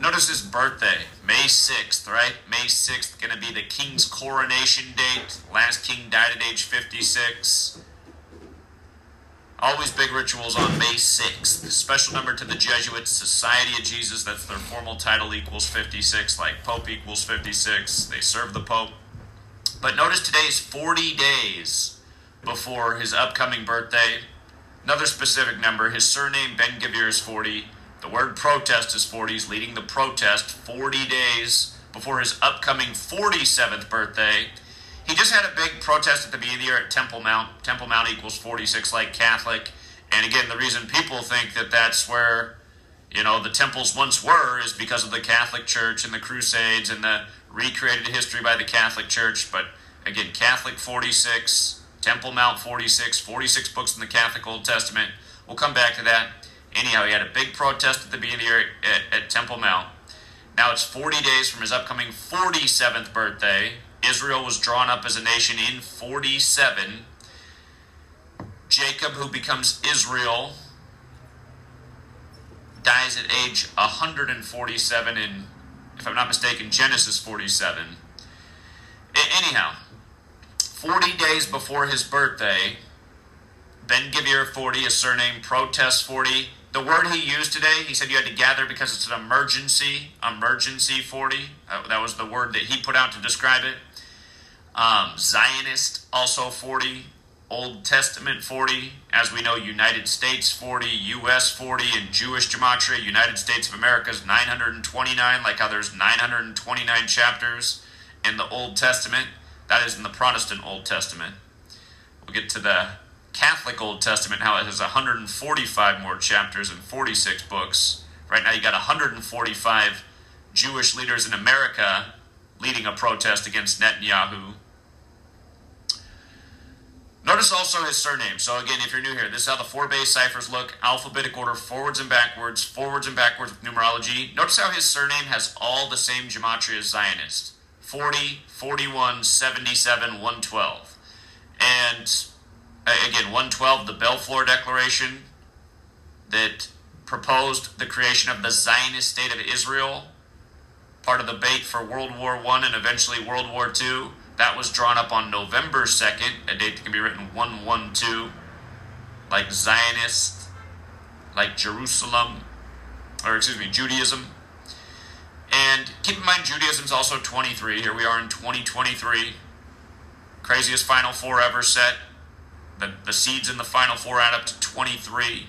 notice his birthday, May sixth, right? May sixth, going to be the king's coronation date. Last king died at age fifty-six. Always big rituals on May sixth. Special number to the Jesuits, Society of Jesus. That's their formal title, equals fifty-six, like Pope equals fifty-six. They serve the Pope. But notice today's forty days before his upcoming birthday. Another specific number, his surname Ben-Gvir is forty. The word protest is forty. He's leading the protest forty days before his upcoming forty-seventh birthday. He just had a big protest at the beginning of the year at Temple Mount. Temple Mount equals forty-six, like Catholic. And again, the reason people think that that's where, you know, the temples once were is because of the Catholic Church and the Crusades and the recreated history by the Catholic Church. But again, Catholic forty-six, Temple Mount forty-six, forty-six books in the Catholic Old Testament. We'll come back to that. Anyhow, he had a big protest at the beginning of the year at, at Temple Mount. Now it's forty days from his upcoming forty-seventh birthday. Israel was drawn up as a nation in forty-seven. Jacob, who becomes Israel, dies at age one hundred forty-seven in, if I'm not mistaken, Genesis forty-seven. Anyhow, forty days before his birthday, Ben-Gvir forty, his surname, protest forty. The word he used today, he said you had to gather because it's an emergency, emergency forty. That was the word that he put out to describe it. Um, Zionist, also forty. Old Testament forty, as we know, United States forty, U S forty, and Jewish Gematria, United States of America, is nine hundred twenty-nine, like how there's nine hundred twenty-nine chapters in the Old Testament. That is in the Protestant Old Testament. We'll get to the Catholic Old Testament, how it has one hundred forty-five more chapters and forty-six books Right now you got one hundred forty-five Jewish leaders in America leading a protest against Netanyahu. Notice also his surname. So again, if you're new here, this is how the four base ciphers look, alphabetic order, forwards and backwards, forwards and backwards with numerology. Notice how his surname has all the same gematria as Zionist. forty, forty-one, seventy-seven, one twelve. And again, one twelve, the Balfour declaration that proposed the creation of the Zionist state of Israel, part of the bait for World War One and eventually World War Two. That was drawn up on November second, a date that can be written one one two, like Zionist, like Jerusalem, or excuse me, Judaism. And keep in mind, Judaism is also twenty-three. Here we are in twenty twenty-three. Craziest Final Four ever set. The, the seeds in the Final Four add up to twenty-three.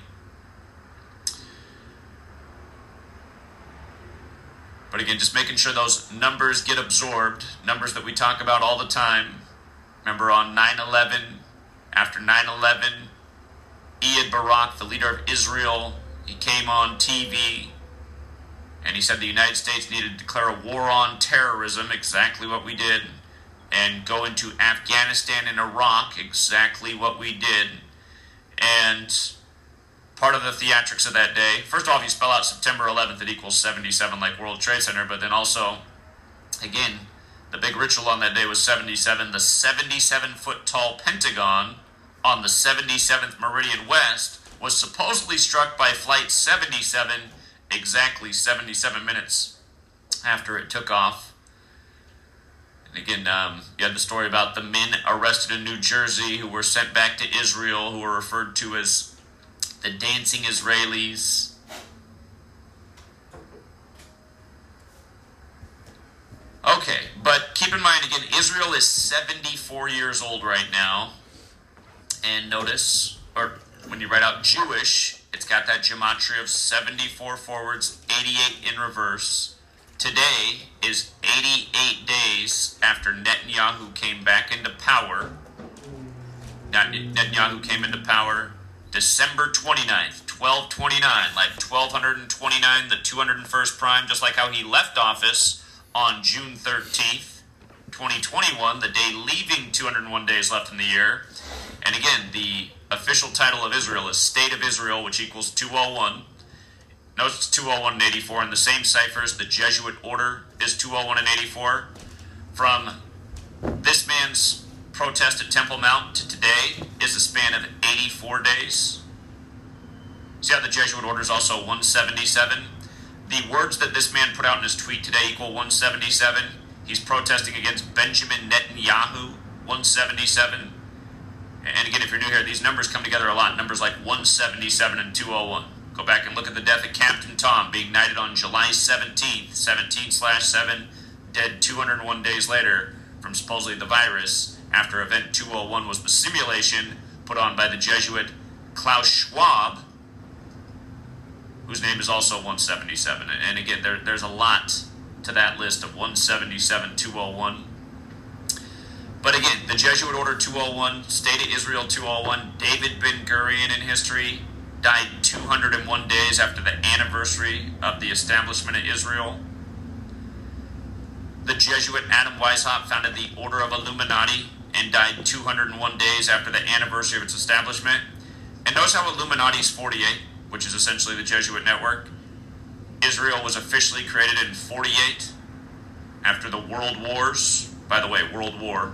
But again, just making sure those numbers get absorbed, numbers that we talk about all the time. Remember on nine eleven, after nine eleven, Ehud Barak, the leader of Israel, he came on T V and he said the United States needed to declare a war on terrorism, exactly what we did, and go into Afghanistan and Iraq, exactly what we did. And part of the theatrics of that day, first off, you spell out September eleventh, it equals seventy-seven, like World Trade Center, but then also, again, the big ritual on that day was seventy-seven, the seventy-seven-foot-tall Pentagon on the seventy-seventh Meridian West was supposedly struck by Flight seventy-seven exactly seventy-seven minutes after it took off. And again, um, you had the story about the men arrested in New Jersey who were sent back to Israel, who were referred to as the dancing Israelis. Okay, but keep in mind, again, Israel is seventy-four years old right now. And notice, or when you write out Jewish, it's got that gematria of seventy-four forwards, eighty-eight in reverse. Today is eighty-eight days after Netanyahu came back into power. Netanyahu came into power December twenty-ninth, twelve twenty-nine, like twelve twenty-nine, the two hundred first prime, just like how he left office on June thirteenth, twenty twenty-one, the day leaving two hundred one days left in the year. And again, the official title of Israel is State of Israel, which equals two oh one. Notice two oh one and eighty-four in the same ciphers. The Jesuit order is two oh one and eighty-four. From this man's protest at Temple Mount to today is a span of eighty-four days. See how the Jesuit order is also one seventy-seven. The words that this man put out in his tweet today equal one seventy-seven. He's protesting against Benjamin Netanyahu, one seventy-seven. And again, if you're new here, these numbers come together a lot. Numbers like one seventy-seven and two oh one. Go back and look at the death of Captain Tom being knighted on July seventeenth, seventeen slash seven, dead two hundred one days later from supposedly the virus, after Event two oh one was the simulation put on by the Jesuit Klaus Schwab, whose name is also one seventy-seven. And again, there, there's a lot to that list of one seventy-seven, two oh one. But again, the Jesuit Order two oh one, State of Israel two oh one, David Ben-Gurion in history died two hundred one days after the anniversary of the establishment of Israel. The Jesuit Adam Weishaupt founded the Order of Illuminati and died two hundred one days after the anniversary of its establishment. And notice how Illuminati's forty-eight, which is essentially the Jesuit network. Israel was officially created in forty-eight after the World Wars. By the way, World War,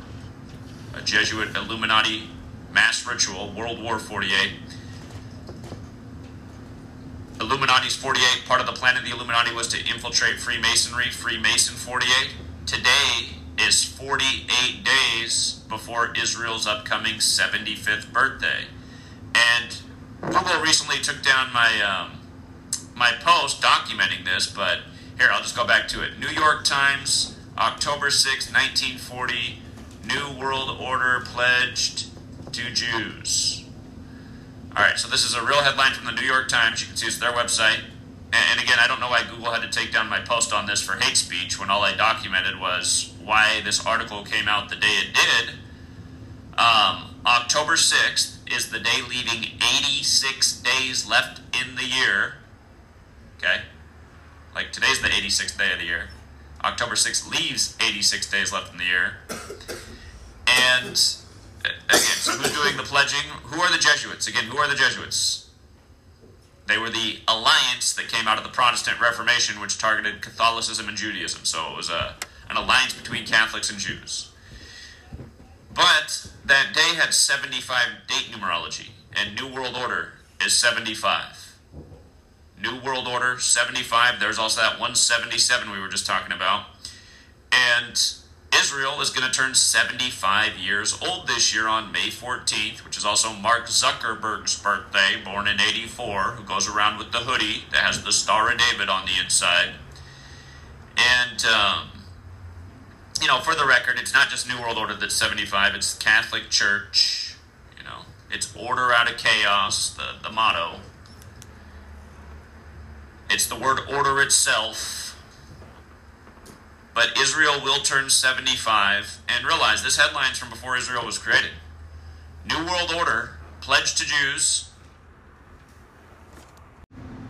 a Jesuit Illuminati mass ritual, World War forty-eight. Illuminati's forty-eight, part of the plan of the Illuminati was to infiltrate Freemasonry, Freemason forty-eight. Today is forty-eight days before Israel's upcoming seventy-fifth birthday. And Google recently took down my um, my post documenting this, but here, I'll just go back to it. New York Times, October sixth, nineteen forty, New World Order pledged to Jews. All right, so this is a real headline from the New York Times. You can see it's their website. And again, I don't know why Google had to take down my post on this for hate speech when all I documented was why this article came out the day it did. Um, October sixth is the day leaving eighty-six days left in the year. Okay, Like, today's the eighty-sixth day of the year. October sixth leaves eighty-six days left in the year. And, again, so who's doing the pledging? Who are the Jesuits? Again, who are the Jesuits? They were the alliance that came out of the Protestant Reformation, which targeted Catholicism and Judaism. So it was a, an alliance between Catholics and Jews. But that day had seventy-five date numerology, and New World Order is seventy-five. New World Order, seventy-five. There's also that one seventy-seven we were just talking about. And Israel is going to turn seventy-five years old this year on May fourteenth, which is also Mark Zuckerberg's birthday, born in eighty-four, who goes around with the hoodie that has the Star of David on the inside. And, um, you know, for the record, it's not just New World Order that's seventy-five, it's Catholic Church, you know, it's order out of chaos, the, the motto. It's the word order itself. But Israel will turn seventy-five, and realize this headline's from before Israel was created. New World Order, pledge to Jews,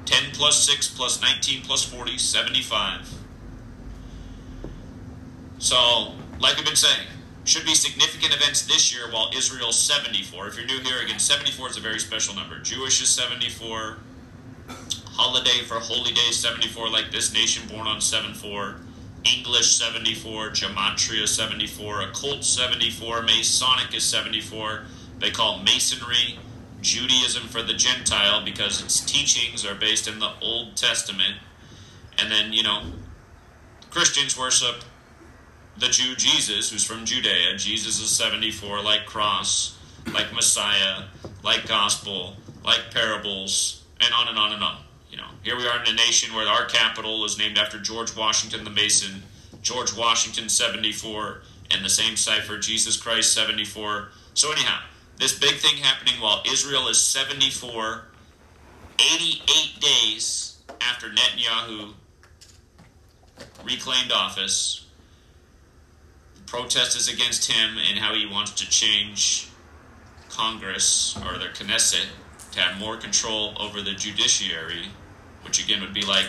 ten plus six plus nineteen plus forty, seventy-five. So, like I've been saying, should be significant events this year while Israel's seventy-four. If you're new here, again, seventy-four is a very special number. Jewish is seventy-four, holiday for Holy Day seventy-four, like this nation born on seven four. English seventy-four, Gematria seventy-four, Occult seventy-four, Masonic is seventy-four. They call Masonry Judaism for the Gentile because its teachings are based in the Old Testament. And then, you know, Christians worship the Jew Jesus, who's from Judea. Jesus is seventy-four, like cross, like Messiah, like gospel, like parables, and on and on and on. You know, here we are in a nation where our capital is named after George Washington the Mason, George Washington seventy-four, and the same cipher, Jesus Christ seventy-four. So anyhow, this big thing happening while Israel is seventy-four, eighty-eight days after Netanyahu reclaimed office. The protest is against him and how he wants to change Congress, or the Knesset, to have more control over the judiciary, which again would be like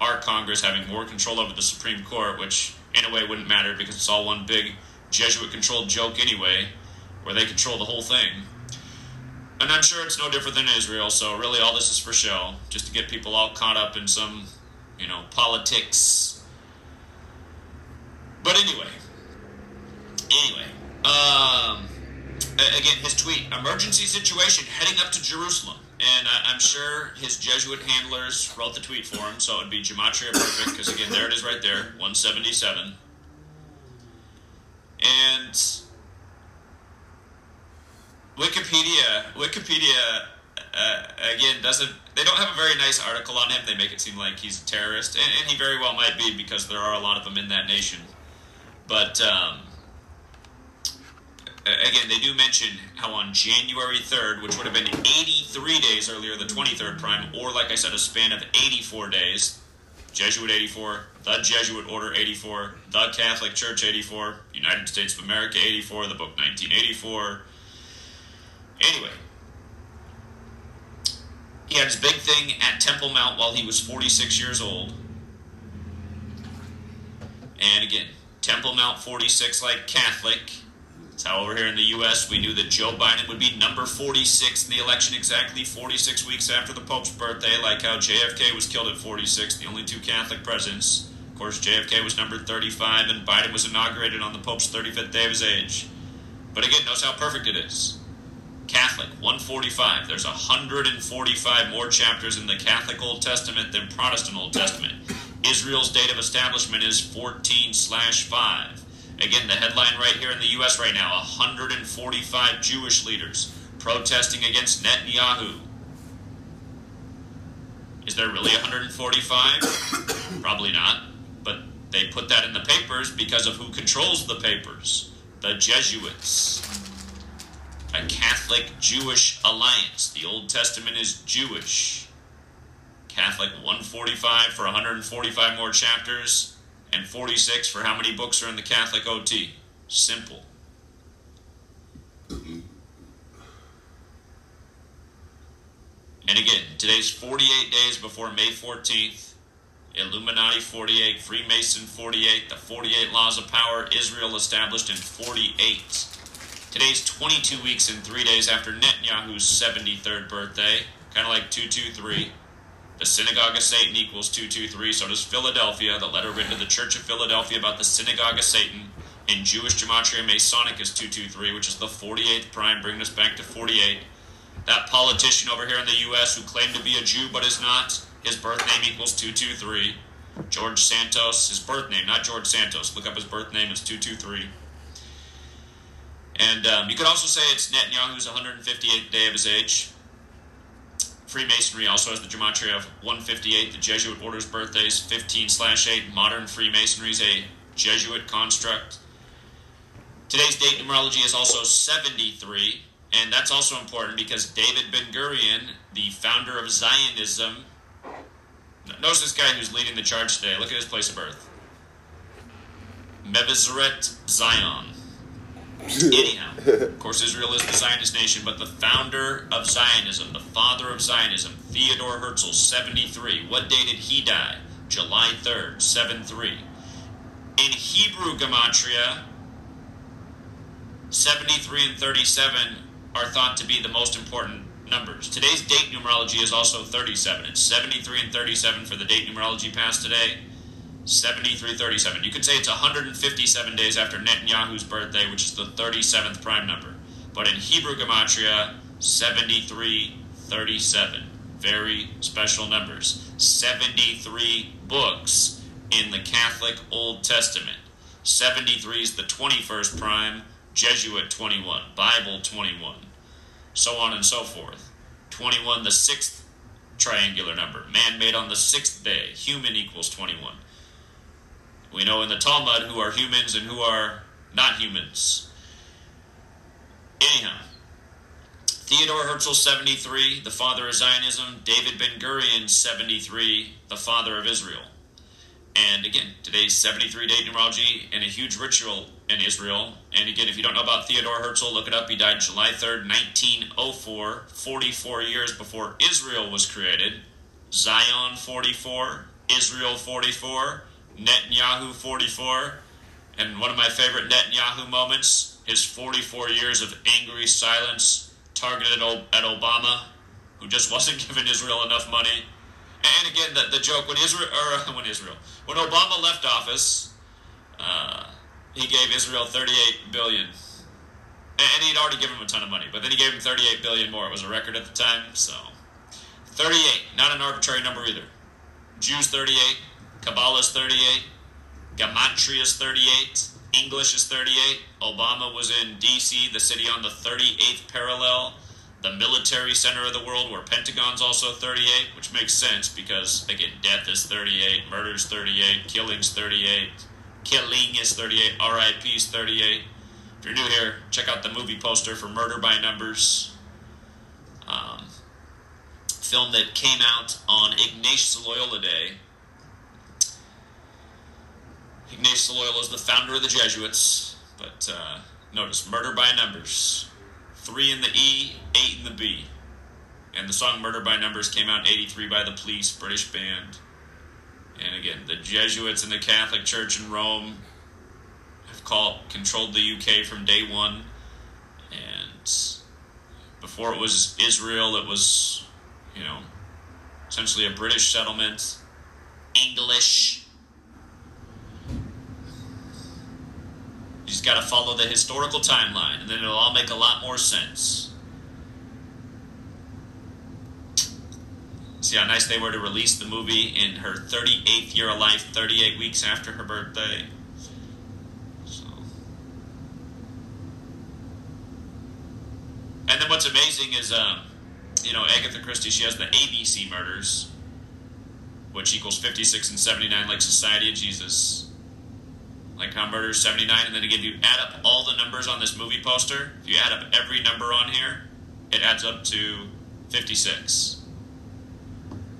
our Congress having more control over the Supreme Court, which in a way wouldn't matter because it's all one big Jesuit-controlled joke anyway, where they control the whole thing. And I'm sure it's no different than Israel, so really all this is for show, just to get people all caught up in some, you know, politics. But anyway, anyway, um... again, his tweet, emergency situation heading up to Jerusalem. And I, I'm sure his Jesuit handlers wrote the tweet for him, so it would be Gematria perfect, because again, there it is right there, one seventy-seven. And Wikipedia, Wikipedia, uh, again, doesn't, they don't have a very nice article on him. They make it seem like he's a terrorist, and, and he very well might be, because there are a lot of them in that nation. But, um... again, they do mention how on January third, which would have been eighty-three days earlier, the twenty-third prime, or like I said, a span of eighty-four days, Jesuit eighty-four, the Jesuit Order eighty-four, the Catholic Church eighty-four, United States of America eighty-four, the book nineteen eighty-four. Anyway, he had his big thing at Temple Mount while he was forty-six years old. And again, Temple Mount forty-six, like Catholic. How over here in the U S we knew that Joe Biden would be number forty-six in the election, exactly forty-six weeks after the Pope's birthday, like how J F K was killed at forty-six, the only two Catholic presidents. Of course, J F K was number thirty-five, and Biden was inaugurated on the Pope's thirty-fifth day of his age. But again, notice how perfect it is. Catholic, one forty-five. There's one hundred forty-five more chapters in the Catholic Old Testament than Protestant Old Testament. Israel's date of establishment is fourteen slash five. Again, the headline right here in the U S right now, one hundred forty-five Jewish leaders protesting against Netanyahu. Is there really one hundred forty-five? Probably not. But they put that in the papers because of who controls the papers. The Jesuits. A Catholic-Jewish alliance. The Old Testament is Jewish. Catholic one forty-five for one hundred forty-five more chapters. And forty-six for how many books are in the Catholic O T? Simple. And again, today's forty-eight days before May fourteenth, Illuminati forty-eight, Freemason forty-eight, the forty-eight Laws of Power, Israel established in forty-eight. Today's twenty-two weeks and three days after Netanyahu's seventy-third birthday, kind of like two two three. The Synagogue of Satan equals two two three, so does Philadelphia. The letter written to the Church of Philadelphia about the Synagogue of Satan in Jewish Gematria Masonic is two two three, which is the forty-eighth prime, bringing us back to forty-eight. That politician over here in the U S who claimed to be a Jew but is not, his birth name equals two two three. George Santos, his birth name, not George Santos. Look up his birth name, it's two two three. And um, you could also say it's Netanyahu's one hundred fifty-eighth day of his age. Freemasonry also has the Gematria of one fifty-eight, the Jesuit order's birthdays, fifteen slash eight. Modern Freemasonry is a Jesuit construct. Today's date numerology is also seventy-three, and that's also important because David Ben-Gurion, the founder of Zionism, notice this guy who's leading the charge today. Look at his place of birth. Mevaseret Zion. Anyhow, of course, Israel is the Zionist nation, but the founder of Zionism, the father of Zionism, Theodor Herzl, seventy-three. What day did he die? July third, seventy-three. In Hebrew Gematria, seventy-three and thirty-seven are thought to be the most important numbers. Today's date numerology is also thirty-seven. It's seventy-three and thirty-seven for the date numerology passed today. seventy-three thirty-seven. You could say it's one hundred fifty-seven days after Netanyahu's birthday, which is the thirty-seventh prime number. But in Hebrew Gematria, seventy-three thirty-seven. Very special numbers. seventy-three books in the Catholic Old Testament. seventy-three is the twenty-first prime, Jesuit twenty-one, Bible twenty-one, so on and so forth. twenty-one, the sixth triangular number. Man made on the sixth day. Human equals twenty-one. We know in the Talmud who are humans and who are not humans. Anyhow, Theodor Herzl, seventy-three, the father of Zionism. David Ben-Gurion, seventy-three, the father of Israel. And again, today's seventy-three-day numerology and a huge ritual in Israel. And again, if you don't know about Theodor Herzl, look it up. He died July third, nineteen oh four, forty-four years before Israel was created. Zion, forty-four, Israel, forty-four, Netanyahu, forty-four, and one of my favorite Netanyahu moments, his forty-four years of angry silence targeted at Obama, who just wasn't giving Israel enough money. And again, the, the joke, when Israel, or when Israel, when Obama left office, uh, he gave Israel thirty-eight billion dollars. And he'd already given him a ton of money, but then he gave him thirty-eight billion dollars more. It was a record at the time, so. thirty-eight, not an arbitrary number either. Jews, thirty-eight. Kabbalah is thirty-eight, Gematria is thirty-eight, English is thirty-eight, Obama was in D C, the city on the thirty-eighth parallel, the military center of the world where Pentagon's also thirty-eight, which makes sense because, again, death is thirty-eight, murder's thirty-eight, killing's thirty-eight, killing is thirty-eight, R I P's thirty-eight. If you're new here, check out the movie poster for Murder by Numbers. Um, film that came out on Ignatius Loyola Day. Ignatius Loyola is the founder of the Jesuits, but uh, notice, Murder by Numbers, three in the E, eight in the B, and the song Murder by Numbers came out in eighty-three by the Police, British band, and again, the Jesuits and the Catholic Church in Rome have called, controlled the U K from day one, and before it was Israel, it was, you know, essentially a British settlement, English. You just got to follow the historical timeline, and then it'll all make a lot more sense. See how nice they were to release the movie in her thirty-eighth year of life, thirty-eight weeks after her birthday. So. And then what's amazing is, um, you know, Agatha Christie, she has the A B C murders, which equals fifty-six and seventy-nine, like Society of Jesus. Like how murder is seventy-nine, and then again, if you add up all the numbers on this movie poster, if you add up every number on here, it adds up to fifty-six.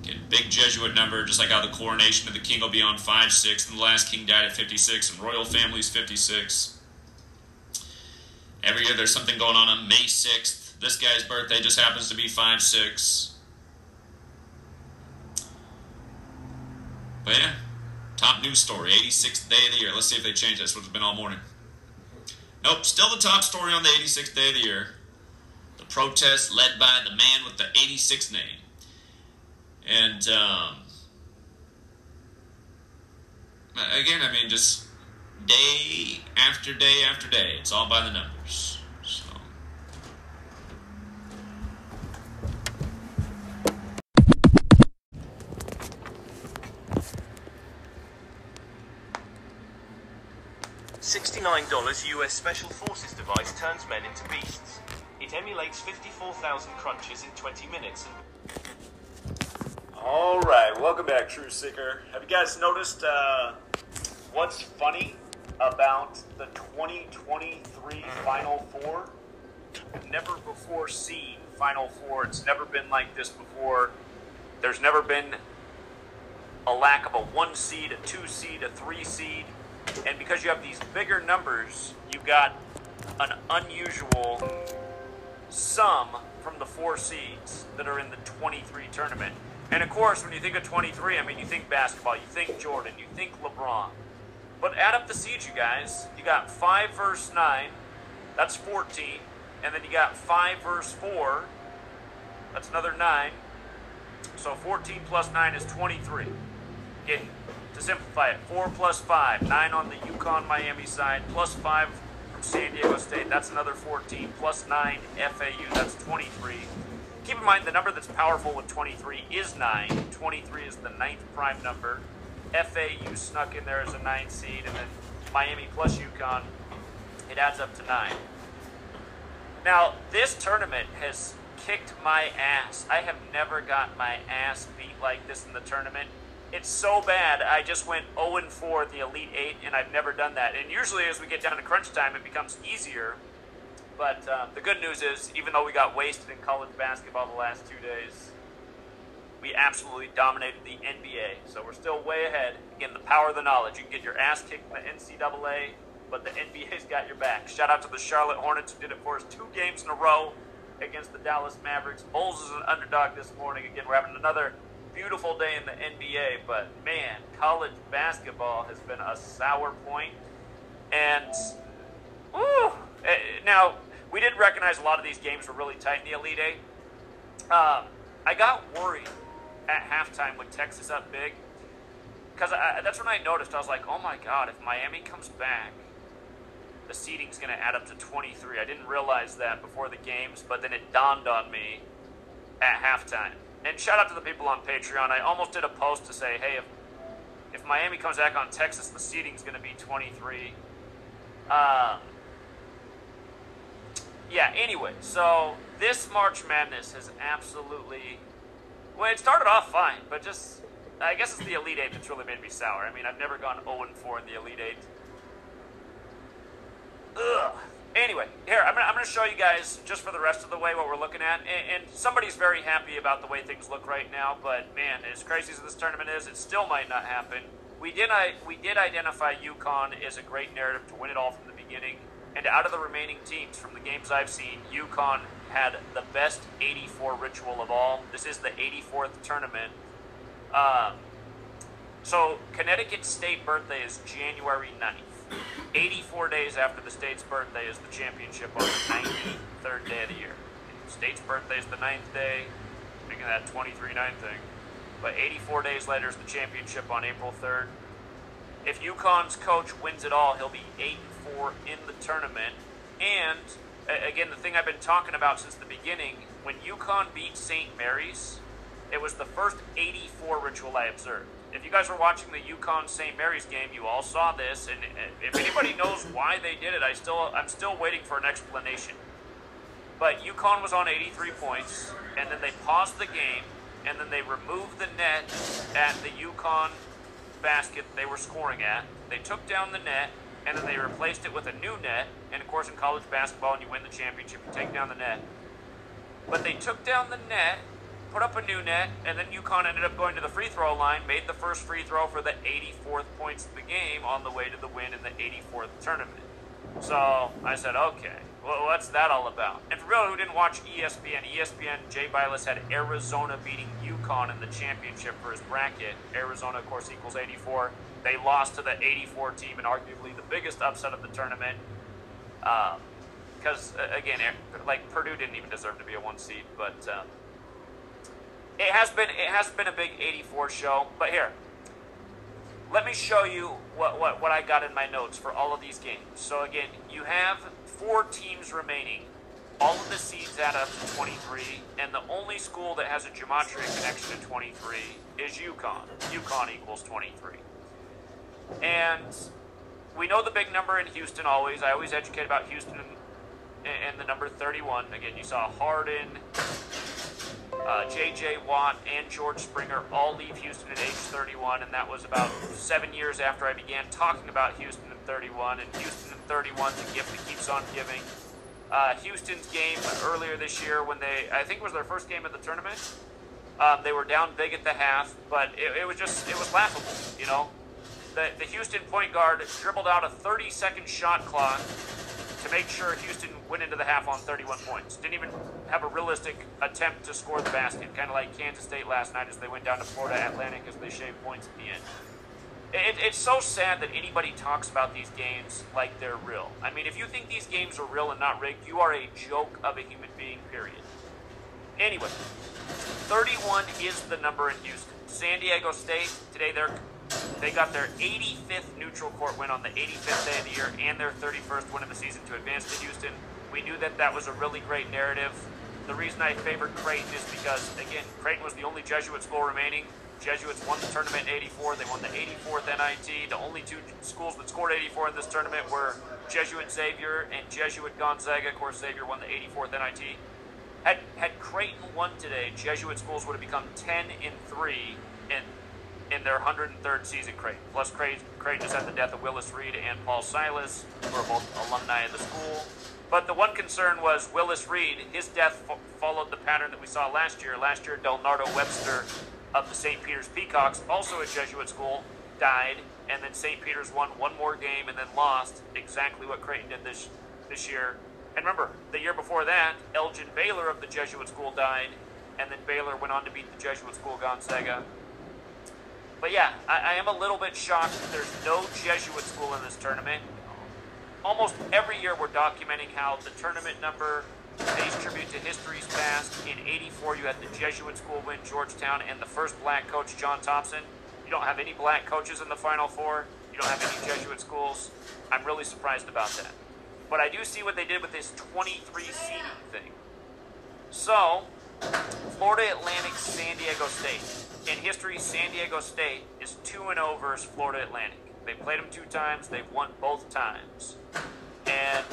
Again, big Jesuit number, just like how the coronation of the king will be on five six, and the last king died at fifty-six, and royal family's fifty-six. Every year there's something going on on May sixth. This guy's birthday just happens to be five six. But yeah, top news story, eighty-sixth day of the year. Let's see if they change this. What's been all morning? Nope, still the top story on the eighty-sixth day of the year. The protest led by the man with the eighty-six name. And, um, again, I mean, just day after day after day. It's all by the numbers. So. sixty-nine dollars U S Special Forces device turns men into beasts. It emulates fifty-four thousand crunches in twenty minutes. All right, welcome back, Truth Seeker. Have you guys noticed uh, what's funny about the twenty twenty-three Final Four? Never before seen Final Four. It's never been like this before. There's never been a lack of a one seed, a two seed, a three seed. And because you have these bigger numbers, you've got an unusual sum from the four seeds that are in the twenty-three tournament. And of course, when you think of twenty-three, I mean, you think basketball, you think Jordan, you think LeBron. But add up the seeds, you guys. You got five verse nine, that's fourteen. And then you got five verse four, that's another nine. So fourteen plus nine is twenty-three. Again, to simplify it, four plus five, nine on the Yukon-Miami side, plus five from San Diego State, that's another fourteen, plus nine F A U, that's twenty-three. Keep in mind, the number that's powerful with twenty-three is nine. twenty-three is the ninth prime number. F A U snuck in there as a nine seed, and then Miami plus UConn, it adds up to nine. Now, this tournament has kicked my ass. I have never got my ass beat like this in the tournament. It's so bad, I just went oh and four at the Elite Eight, and I've never done that. And usually as we get down to crunch time, it becomes easier. But uh, the good news is, even though we got wasted in college basketball the last two days, we absolutely dominated the N B A. So we're still way ahead. Again, the power of the knowledge. You can get your ass kicked by N C double A, but the N B A's got your back. Shout out to the Charlotte Hornets who did it for us two games in a row against the Dallas Mavericks. Bulls is an underdog this morning. Again, we're having another beautiful day in the N B A, but man, college basketball has been a sour point. And, woo! Now, we did recognize a lot of these games were really tight in the Elite Eight. Um, I got worried at halftime with Texas up big because that's when I noticed. I was like, oh my God, if Miami comes back, the seeding's going to add up to twenty-three. I didn't realize that before the games, but then it dawned on me at halftime. And shout out to the people on Patreon. I almost did a post to say, hey, if if Miami comes back on Texas, the seeding's going to be twenty-three. Uh, Yeah, anyway, so this March Madness has absolutely, well, it started off fine, but just, I guess it's the Elite Eight that's really made me sour. I mean, I've never gone oh and four in the Elite Eight. Ugh. Anyway, here, I'm gonna, I'm gonna show you guys, just for the rest of the way, what we're looking at, and, and somebody's very happy about the way things look right now, but man, as crazy as this tournament is, it still might not happen. We did, I, we did identify UConn as a great narrative to win it all from the beginning. And out of the remaining teams, from the games I've seen, UConn had the best eighty-four ritual of all. This is the eighty-fourth tournament. Um, so Connecticut State birthday is January ninth. eighty-four days after the state's birthday is the championship on the ninety-third day of the year. State's birthday is the ninth day. Speaking of that twenty-three nine thing. But eighty-four days later is the championship on April third. If UConn's coach wins it all, he'll be eight for in the tournament. And again, the thing I've been talking about since the beginning, when UConn beat Saint Mary's, it was the first eighty-four ritual I observed. If you guys were watching the UConn Saint Mary's game, you all saw this, and if anybody knows why they did it, I still I'm still waiting for an explanation. But UConn was on eighty-three points, and then they paused the game, and then they removed the net at the UConn basket they were scoring at. They took down the net, and then they replaced it with a new net. And of course, in college basketball, when you win the championship, you take down the net. But they took down the net, put up a new net, and then UConn ended up going to the free throw line, made the first free throw for the eighty-fourth points of the game on the way to the win in the eighty-fourth tournament. So I said, okay, Well, what's that all about? And for real, who didn't watch E S P N, E S P N, Jay Bilas had Arizona beating UConn in the championship for his bracket. Arizona, of course, equals eighty-four. They lost to the eighty-four team in arguably the biggest upset of the tournament. Uh, because, uh, again, like, Purdue didn't even deserve to be a one seed, but uh, it has been it has been a big eighty-four show. But here, let me show you what, what, what I got in my notes for all of these games. So, again, you have four teams remaining. All of the seeds add up to twenty-three, and the only school that has a Gematria connection to twenty-three is UConn. UConn equals twenty-three. And we know the big number in Houston always. I always educate about Houston and the number thirty-one. Again, you saw Harden, uh, J J. Watt, and George Springer all leave Houston at age thirty-one, and that was about seven years after I began talking about Houston and thirty-one, and Houston and thirty-one, the gift that keeps on giving. Uh, Houston's game earlier this year when they, I think it was their first game of the tournament, um, they were down big at the half, but it, it was just, it was laughable, you know. The, the Houston point guard dribbled out a thirty-second shot clock to make sure Houston went into the half on thirty-one points. Didn't even have a realistic attempt to score the basket, kind of like Kansas State last night as they went down to Florida Atlantic as they shaved points at the end. It, it's so sad that anybody talks about these games like they're real. I mean, if you think these games are real and not rigged, you are a joke of a human being, period. Anyway, thirty-one is the number in Houston. San Diego State, today they're... They got their eighty-fifth neutral court win on the eighty-fifth day of the year and their thirty-first win of the season to advance to Houston. We knew that that was a really great narrative. The reason I favored Creighton is because, again, Creighton was the only Jesuit school remaining. Jesuits won the tournament in eighty-four. They won the eighty-fourth N I T. The only two schools that scored eighty-four in this tournament were Jesuit Xavier and Jesuit Gonzaga. Of course, Xavier won the eighty-fourth N I T. Had, had Creighton won today, Jesuit schools would have become ten and three and in their one hundred third season, Creighton. Plus, Creighton, Creighton just had the death of Willis Reed and Paul Silas, who are both alumni of the school. But the one concern was Willis Reed. His death fo followed the pattern that we saw last year. Last year, Delnardo Webster of the Saint Peter's Peacocks, also a Jesuit school, died, and then Saint Peter's won one more game and then lost, exactly what Creighton did this, this year. And remember, the year before that, Elgin Baylor of the Jesuit school died, and then Baylor went on to beat the Jesuit school Gonzaga. But yeah, I, I am a little bit shocked that there's no Jesuit school in this tournament. Almost every year we're documenting how the tournament number pays tribute to history's past. In eighty-four, you had the Jesuit school win Georgetown and the first black coach, John Thompson. You don't have any black coaches in the Final Four. You don't have any Jesuit schools. I'm really surprised about that. But I do see what they did with this twenty-three seeding thing. So, Florida Atlantic, San Diego State. In history, San Diego State is two and oh versus Florida Atlantic. They played them two times. They've won both times. And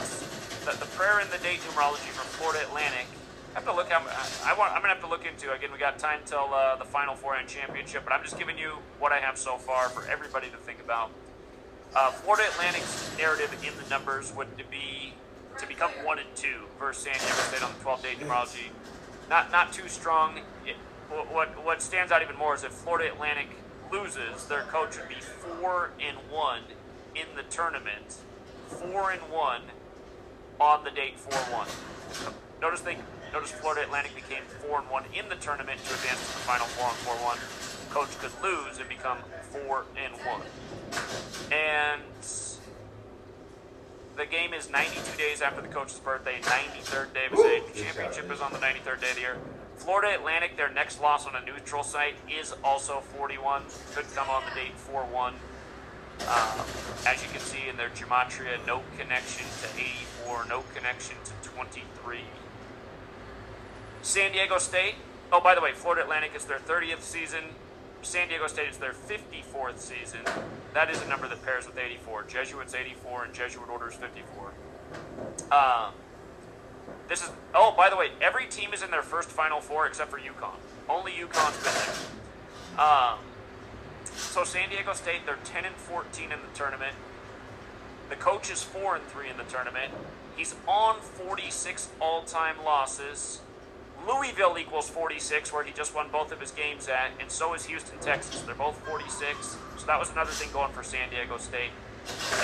the, the prayer and the day numerology from Florida Atlantic, I have to look. I'm, I want, I'm going to have to look into it. Again, we got time till uh, the Final Four and championship, but I'm just giving you what I have so far for everybody to think about. Uh, Florida Atlantic's narrative in the numbers would be to become one and two versus San Diego State on the twelve day numerology. Not, not too strong. It, What, what stands out even more is if Florida Atlantic loses, their coach would be four and one in the tournament, four and one on the date four one. Notice they notice Florida Atlantic became four and one in the tournament to advance to the Final Four on four one. Coach could lose and become four and one. And the game is ninety-two days after the coach's birthday, ninety-third day of his age. The championship is on the ninety-third day of the year. Florida Atlantic, their next loss on a neutral site is also forty-one. Could come on the date four one. Uh, as you can see in their Gematria, no connection to eighty-four, no connection to twenty-three. San Diego State. Oh, by the way, Florida Atlantic is their thirtieth season. San Diego State is their fifty-fourth season. That is a number that pairs with eighty-four. Jesuits eighty-four and Jesuit Orders fifty-four. Uh, This is, oh, by the way, every team is in their first Final Four except for UConn. Only UConn's been there. Um, so San Diego State, they're ten and fourteen in the tournament. The coach is four and three in the tournament. He's on forty-six all-time losses. Louisville equals forty-six, where he just won both of his games at, and so is Houston, Texas. They're both forty-six, so that was another thing going for San Diego State.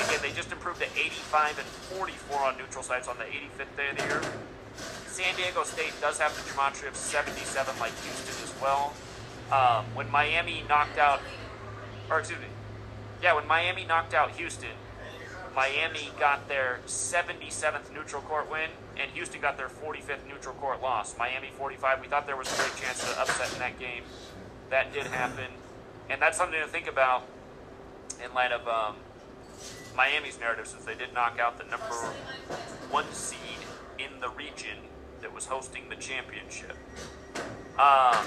Again, they just improved to eighty-five and forty-four on neutral sites on the eighty-fifth day of the year. San Diego State does have the Gematria of seventy-seven, like Houston as well. Um, when Miami knocked out, or excuse me, yeah, when Miami knocked out Houston, Miami got their seventy-seventh neutral court win, and Houston got their forty-fifth neutral court loss. Miami forty-five. We thought there was a great chance to upset in that game. That did happen, and that's something to think about in light of um, Miami's narrative, since they did knock out the number one seed in the region that was hosting the championship. Um,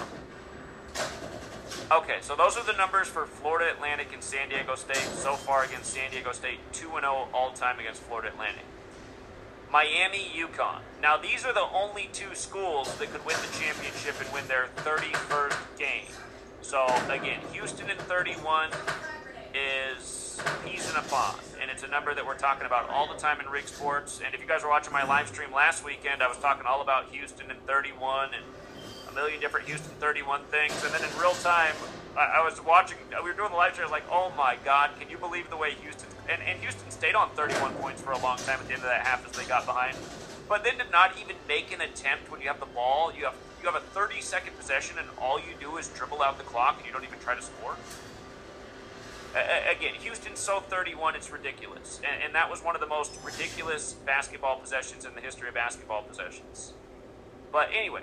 okay, so those are the numbers for Florida Atlantic and San Diego State so far against San Diego State, two and oh all-time against Florida Atlantic. Miami, UConn. Now, these are the only two schools that could win the championship and win their thirty-first game. So, again, Houston in thirty-one is peas in a pod, and it's a number that we're talking about all the time in rig sports. And if you guys were watching my live stream last weekend, I was talking all about Houston in thirty-one and a million different Houston thirty-one things. And then in real time, I, I was watching, we were doing the live stream, I was like, oh my God, can you believe the way Houston, and, and Houston stayed on thirty-one points for a long time at the end of that half as they got behind. But then to not even make an attempt when you have the ball, you have you have a thirty-second possession and all you do is dribble out the clock and you don't even try to score. Again, Houston's so thirty-one, it's ridiculous. And, and that was one of the most ridiculous basketball possessions in the history of basketball possessions. But anyway,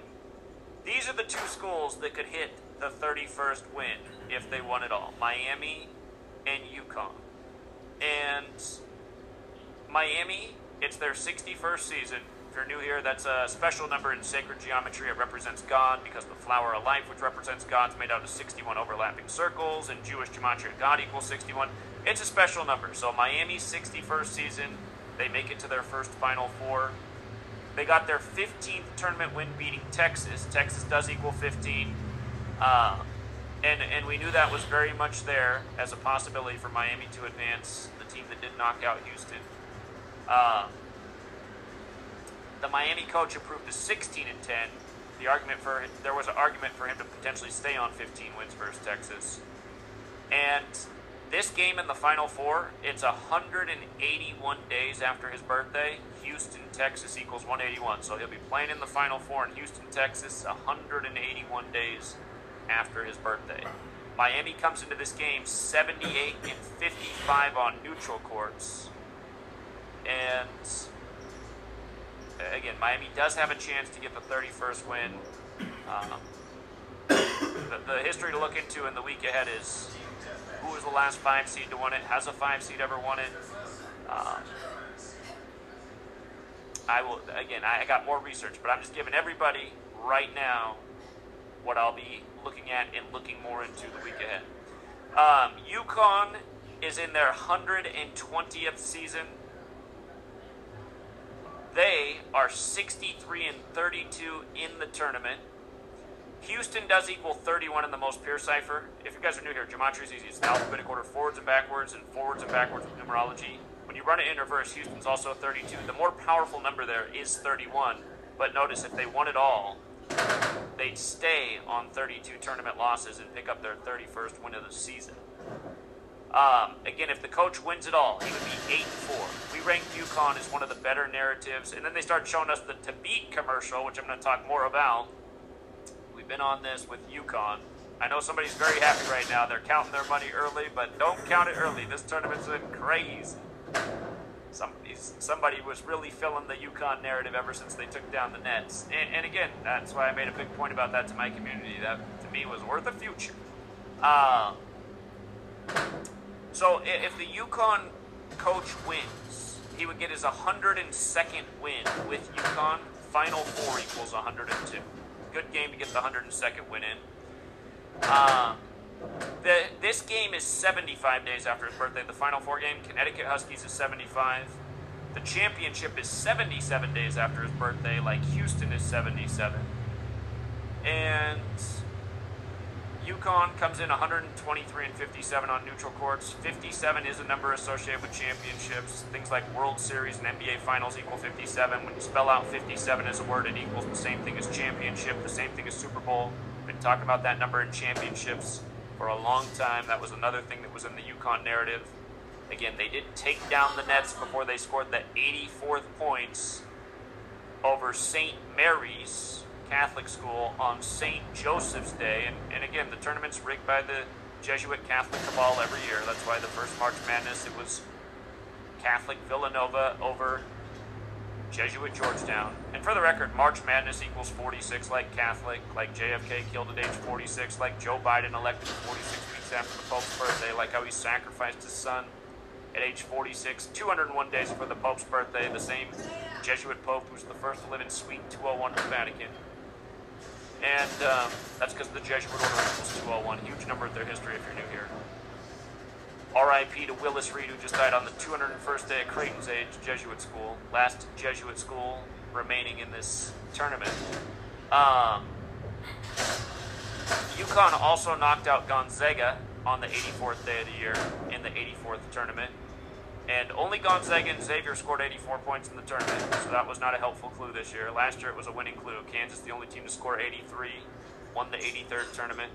these are the two schools that could hit the thirty-first win if they won it all. Miami and UConn. And Miami, it's their sixty-first season. If you're new here, that's a special number in sacred geometry. It represents God because the flower of life, which represents God, is made out of sixty-one overlapping circles. In Jewish gematria, God equals sixty-one. It's a special number. So Miami's sixty-first season, they make it to their first Final Four. They got their fifteenth tournament win beating Texas. Texas does equal fifteen. Uh, and, and we knew that was very much there as a possibility for Miami to advance, the team that did knock out Houston. Uh, the Miami coach improved to sixteen and ten. The argument for him, there was an argument for him to potentially stay on fifteen wins versus Texas. And this game in the Final Four, it's one hundred eighty-one days after his birthday. Houston, Texas equals one eighty-one. So he'll be playing in the Final Four in Houston, Texas, one hundred eighty-one days after his birthday. Miami comes into this game seventy-eight and fifty-five on neutral courts. And again, Miami does have a chance to get the thirty-first win. Um, the, the history to look into in the week ahead is who was the last five seed to win it? Has a five seed ever won it? Um, I will, again, I got more research, but I'm just giving everybody right now what I'll be looking at and looking more into the week ahead. Um, UConn is in their one hundred twentieth season. They are sixty-three and thirty-two in the tournament. Houston does equal thirty-one in the most pure cipher. If you guys are new here, gematria is easy. It's an alphabetic order forwards and backwards, and forwards and backwards with numerology. When you run it in reverse, Houston's also thirty-two. The more powerful number there is thirty-one. But notice, if they won it all, they'd stay on thirty-two tournament losses and pick up their thirty-first win of the season. Um, again, if the coach wins it all, he would be eight and four. We ranked UConn as one of the better narratives. And then they start showing us the To Beat commercial, which I'm going to talk more about. We've been on this with UConn. I know somebody's very happy right now. They're counting their money early, but don't count it early. This tournament's been crazy. Somebody's, somebody was really filling the UConn narrative ever since they took down the Nets. And, and again, that's why I made a big point about that to my community. That, to me, was worth a future. Um... So if the UConn coach wins, he would get his one hundred second win with UConn. Final Four equals one hundred two. Good game to get the one hundred second win in. Um, the, this game is seventy-five days after his birthday. The Final Four game, Connecticut Huskies is seventy-five. The championship is seventy-seven days after his birthday, like Houston is seventy-seven. And UConn comes in one hundred twenty-three and fifty-seven on neutral courts. fifty-seven is a number associated with championships. Things like World Series and N B A Finals equal fifty-seven. When you spell out fifty-seven as a word, it equals the same thing as championship, the same thing as Super Bowl. Been talking about that number in championships for a long time. That was another thing that was in the UConn narrative. Again, they didn't take down the Nets before they scored the eighty-fourth points over Saint Mary's Catholic School on Saint Joseph's Day. And, and again, the tournament's rigged by the Jesuit Catholic cabal every year. That's why the first March Madness, it was Catholic Villanova over Jesuit Georgetown. And for the record, March Madness equals forty-six, like Catholic, like J F K killed at age forty-six, like Joe Biden elected forty-six weeks after the Pope's birthday, like how he sacrificed his son at age forty-six, two hundred one days before the Pope's birthday, the same Jesuit Pope who's the first to live in Suite two oh one of the Vatican. And um, that's because the Jesuit order equals two oh one, huge number in their history if you're new here. R I P to Willis Reed, who just died on the two hundred first day of Creighton's age, Jesuit school. Last Jesuit school remaining in this tournament. Um, UConn also knocked out Gonzaga on the eighty-fourth day of the year in the eighty-fourth tournament. And only Gonzaga and Xavier scored eighty-four points in the tournament, so that was not a helpful clue this year. Last year it was a winning clue. Kansas, the only team to score eighty-three, won the eighty-third tournament.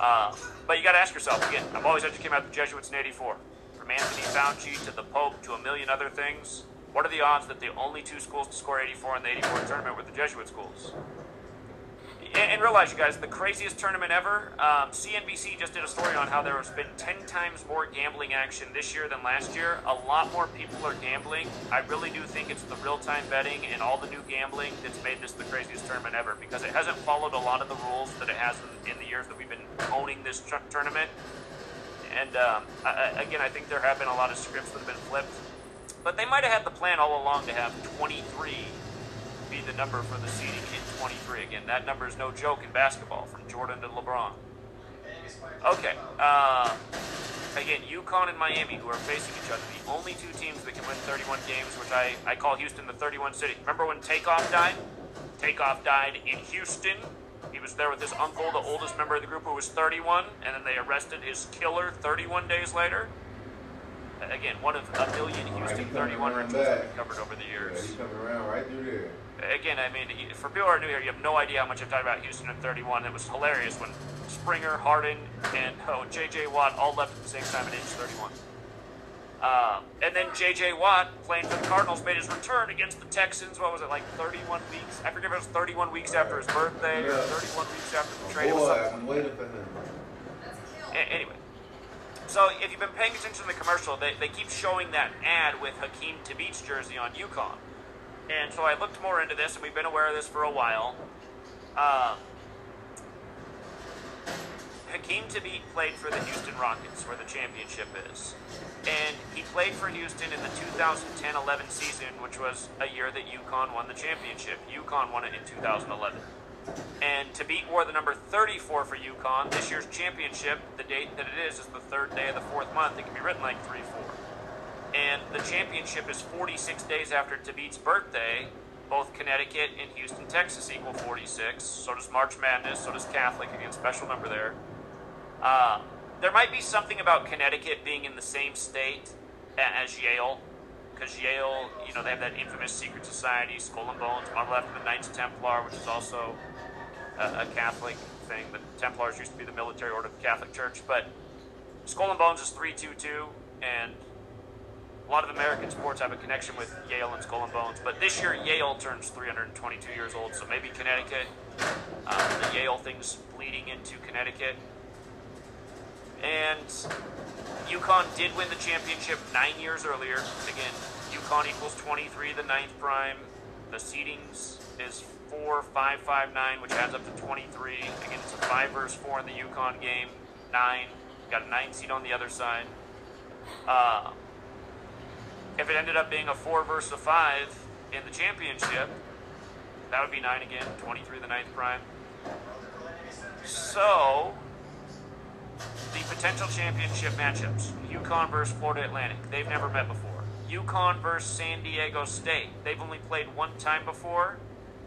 Uh, but you got to ask yourself, again, I've always educated about the Jesuits in eighty-four. From Anthony Fauci to the Pope to a million other things, what are the odds that the only two schools to score eighty-four in the eighty-four tournament were the Jesuit schools? And, and realize, you guys, the craziest tournament ever, um, C N B C just did a story on how there has been ten times more gambling action this year than last year. A lot more people are gambling. I really do think it's the real-time betting and all the new gambling that's made this the craziest tournament ever, because it hasn't followed a lot of the rules that it has in, in the years that we've been owning this tournament. And um, I, again, I think there have been a lot of scripts that have been flipped, but they might have had the plan all along to have twenty-three be the number for the seeding in twenty-three. Again, that number is no joke in basketball, from Jordan to LeBron. Okay, uh, again, UConn and Miami, who are facing each other, the only two teams that can win thirty-one games, which I, I call Houston the thirty-one city. Remember when Takeoff died? Takeoff died in Houston. He was there with his uncle, the oldest member of the group, who was thirty-one, and then they arrested his killer thirty-one days later. Again, one of a million Houston thirty-one rituals that we've covered over the years. He's coming around right through there. Again, I mean, for people who are new here, you have no idea how much I've talked about Houston in thirty-one. It was hilarious when Springer, Harden, and oh, J J Watt all left at the same time at age thirty-one. Uh, and then J J Watt, playing for the Cardinals, made his return against the Texans. What was it, like thirty-one weeks? I forget if it was thirty-one weeks right. after his birthday yeah. or thirty-one weeks after the trade. Boy, I've been waiting for him. Anyway. So if you've been paying attention to the commercial, they, they keep showing that ad with Hakeem Tabit's jersey on UConn. And so I looked more into this, and we've been aware of this for a while. Uh, Hakeem Tabit played for the Houston Rockets, where the championship is. And he played for Houston in the two thousand ten eleven season, which was a year that UConn won the championship. UConn won it in two thousand eleven. And Tabit wore the number thirty-four for UConn. This year's championship, the date that it is, is the third day of the fourth month. It can be written like three four. And the championship is forty-six days after Tabit's birthday. Both Connecticut and Houston, Texas equal forty-six. So does March Madness, so does Catholic, again, special number there. Uh, there might be something about Connecticut being in the same state as Yale, because Yale, you know, they have that infamous secret society, Skull and Bones, modeled after the Knights Templar, which is also a, a Catholic thing. The Templars used to be the military order of the Catholic Church, but Skull and Bones is three two two, and a lot of American sports have a connection with Yale and Skull and Bones, but this year Yale turns three hundred twenty-two years old, so maybe Connecticut, um, the Yale thing's bleeding into Connecticut. And UConn did win the championship nine years earlier. Again, UConn equals twenty-three, the ninth prime. The seedings is four, five, five, nine, which adds up to twenty-three. Again, it's a five versus four in the UConn game, nine. Got a nine seed on the other side. Uh, If it ended up being a four versus a five in the championship, that would be nine again, twenty-three the ninth prime. So, the potential championship matchups, UConn versus Florida Atlantic, they've never met before. UConn versus San Diego State, they've only played one time before.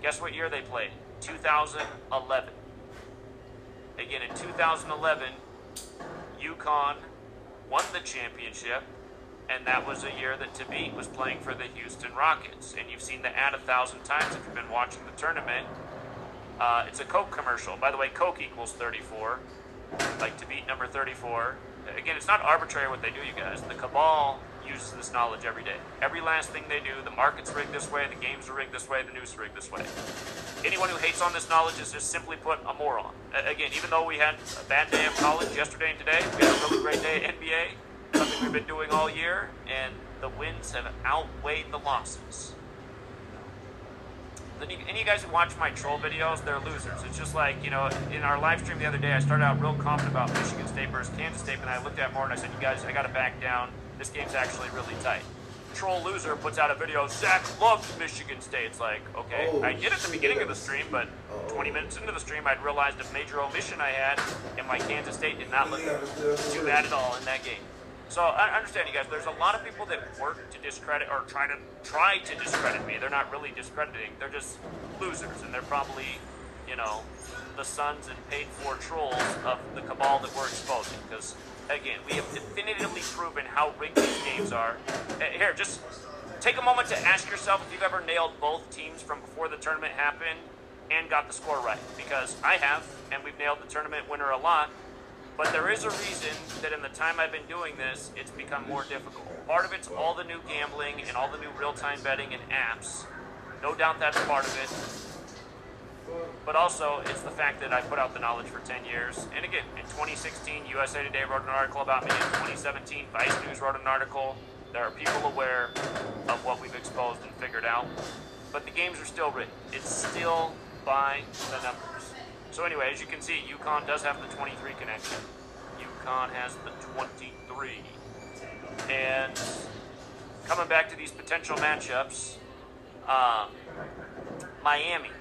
Guess what year they played? two thousand eleven. Again, in two thousand eleven, UConn won the championship, and that was a year that Tabit was playing for the Houston Rockets. And you've seen the ad a thousand times if you've been watching the tournament. Uh, it's a Coke commercial. By the way, Coke equals thirty-four. Like Tabit number thirty-four. again, it's not arbitrary what they do, you guys. The cabal uses this knowledge every day. Every last thing they do, the market's rigged this way, the games are rigged this way, the news are rigged this way. Anyone who hates on this knowledge is just simply put a moron. Uh, again, even though we had a bad day of college yesterday and today, we had a really great day at N B A, something we've been doing all year, and the wins have outweighed the losses. Any, any of you guys who watch my troll videos, they're losers. It's just like, you know, in our live stream the other day, I started out real confident about Michigan State versus Kansas State, and I looked at more and I said, you guys, I got to back down. This game's actually really tight. Troll loser puts out a video, Zach loves Michigan State. It's like, okay, oh, I did at the beginning shit. of the stream, but twenty minutes into the stream, I'd realized a major omission I had, and my Kansas State did not look too bad at all in that game. So I understand, you guys, there's a lot of people that work to discredit or try to try to discredit me. They're not really discrediting. They're just losers, and they're probably, you know, the sons and paid-for trolls of the cabal that we're exposing. Because, again, we have definitively proven how rigged these games are. Here, just take a moment to ask yourself if you've ever nailed both teams from before the tournament happened and got the score right. Because I have, and we've nailed the tournament winner a lot. But there is a reason that in the time I've been doing this, it's become more difficult. Part of it's all the new gambling and all the new real-time betting and apps. No doubt that's part of it. But also, it's the fact that I put out the knowledge for ten years. And again, in twenty sixteen, U S A Today wrote an article about me. In twenty seventeen, Vice News wrote an article. There are people aware of what we've exposed and figured out. But the games are still written. It's still by the numbers. So anyway, as you can see, UConn does have the twenty-three connection. UConn has the twenty-three. And coming back to these potential matchups, um, Miami.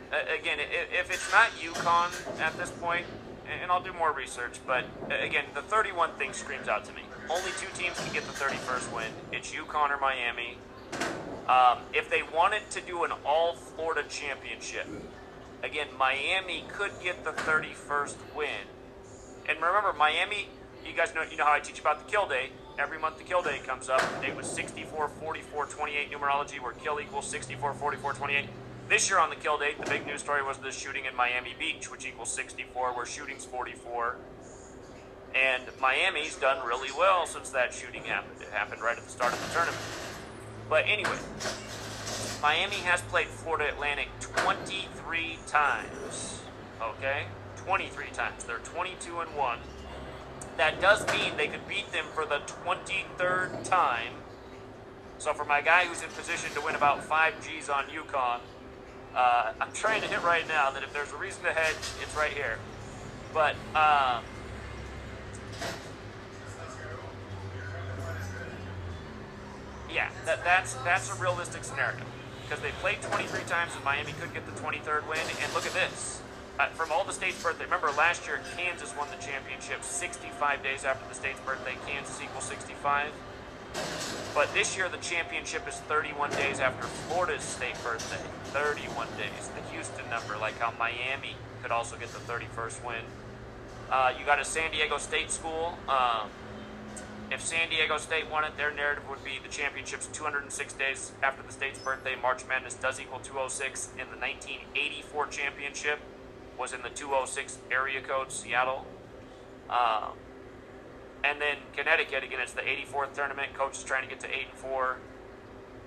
Again, if it's not UConn at this point, and I'll do more research, but again, the thirty-one thing screams out to me. Only two teams can get the thirty-first win. It's UConn or Miami. Um, if they wanted to do an all-Florida championship, again, Miami could get the thirty-first win. And remember, Miami, you guys know you know how I teach about the kill day. Every month the kill day comes up. It was sixty-four, forty-four, twenty-eight numerology, where kill equals sixty-four, forty-four, twenty-eight. This year on the kill date, the big news story was the shooting in Miami Beach, which equals sixty-four, where shooting's forty-four. And Miami's done really well since that shooting happened. It happened right at the start of the tournament. But anyway, Miami has played Florida Atlantic twenty-three times, okay? twenty-three times. They're twenty-two and one. That does mean they could beat them for the twenty-third time. So for my guy who's in position to win about five G's on UConn, uh, I'm trying to hit right now that if there's a reason to hedge, it's right here. But um, yeah, that, that's, that's a realistic scenario. Because they played twenty-three times and Miami could get the twenty-third win. And look at this. Uh, from all the state's birthday. Remember last year Kansas won the championship sixty-five days after the state's birthday. Kansas equals sixty-five. But this year the championship is thirty-one days after Florida's state birthday. thirty-one days. The Houston number, like how Miami could also get the thirty-first win. Uh, you got a San Diego State school. Um, If San Diego State won it, their narrative would be the championship's two hundred six days after the state's birthday. March Madness does equal two oh six, and the nineteen eighty-four championship was in the two oh six area code, Seattle. Um, and then Connecticut, again, it's the eighty-fourth tournament. Coach is trying to get to eight and four.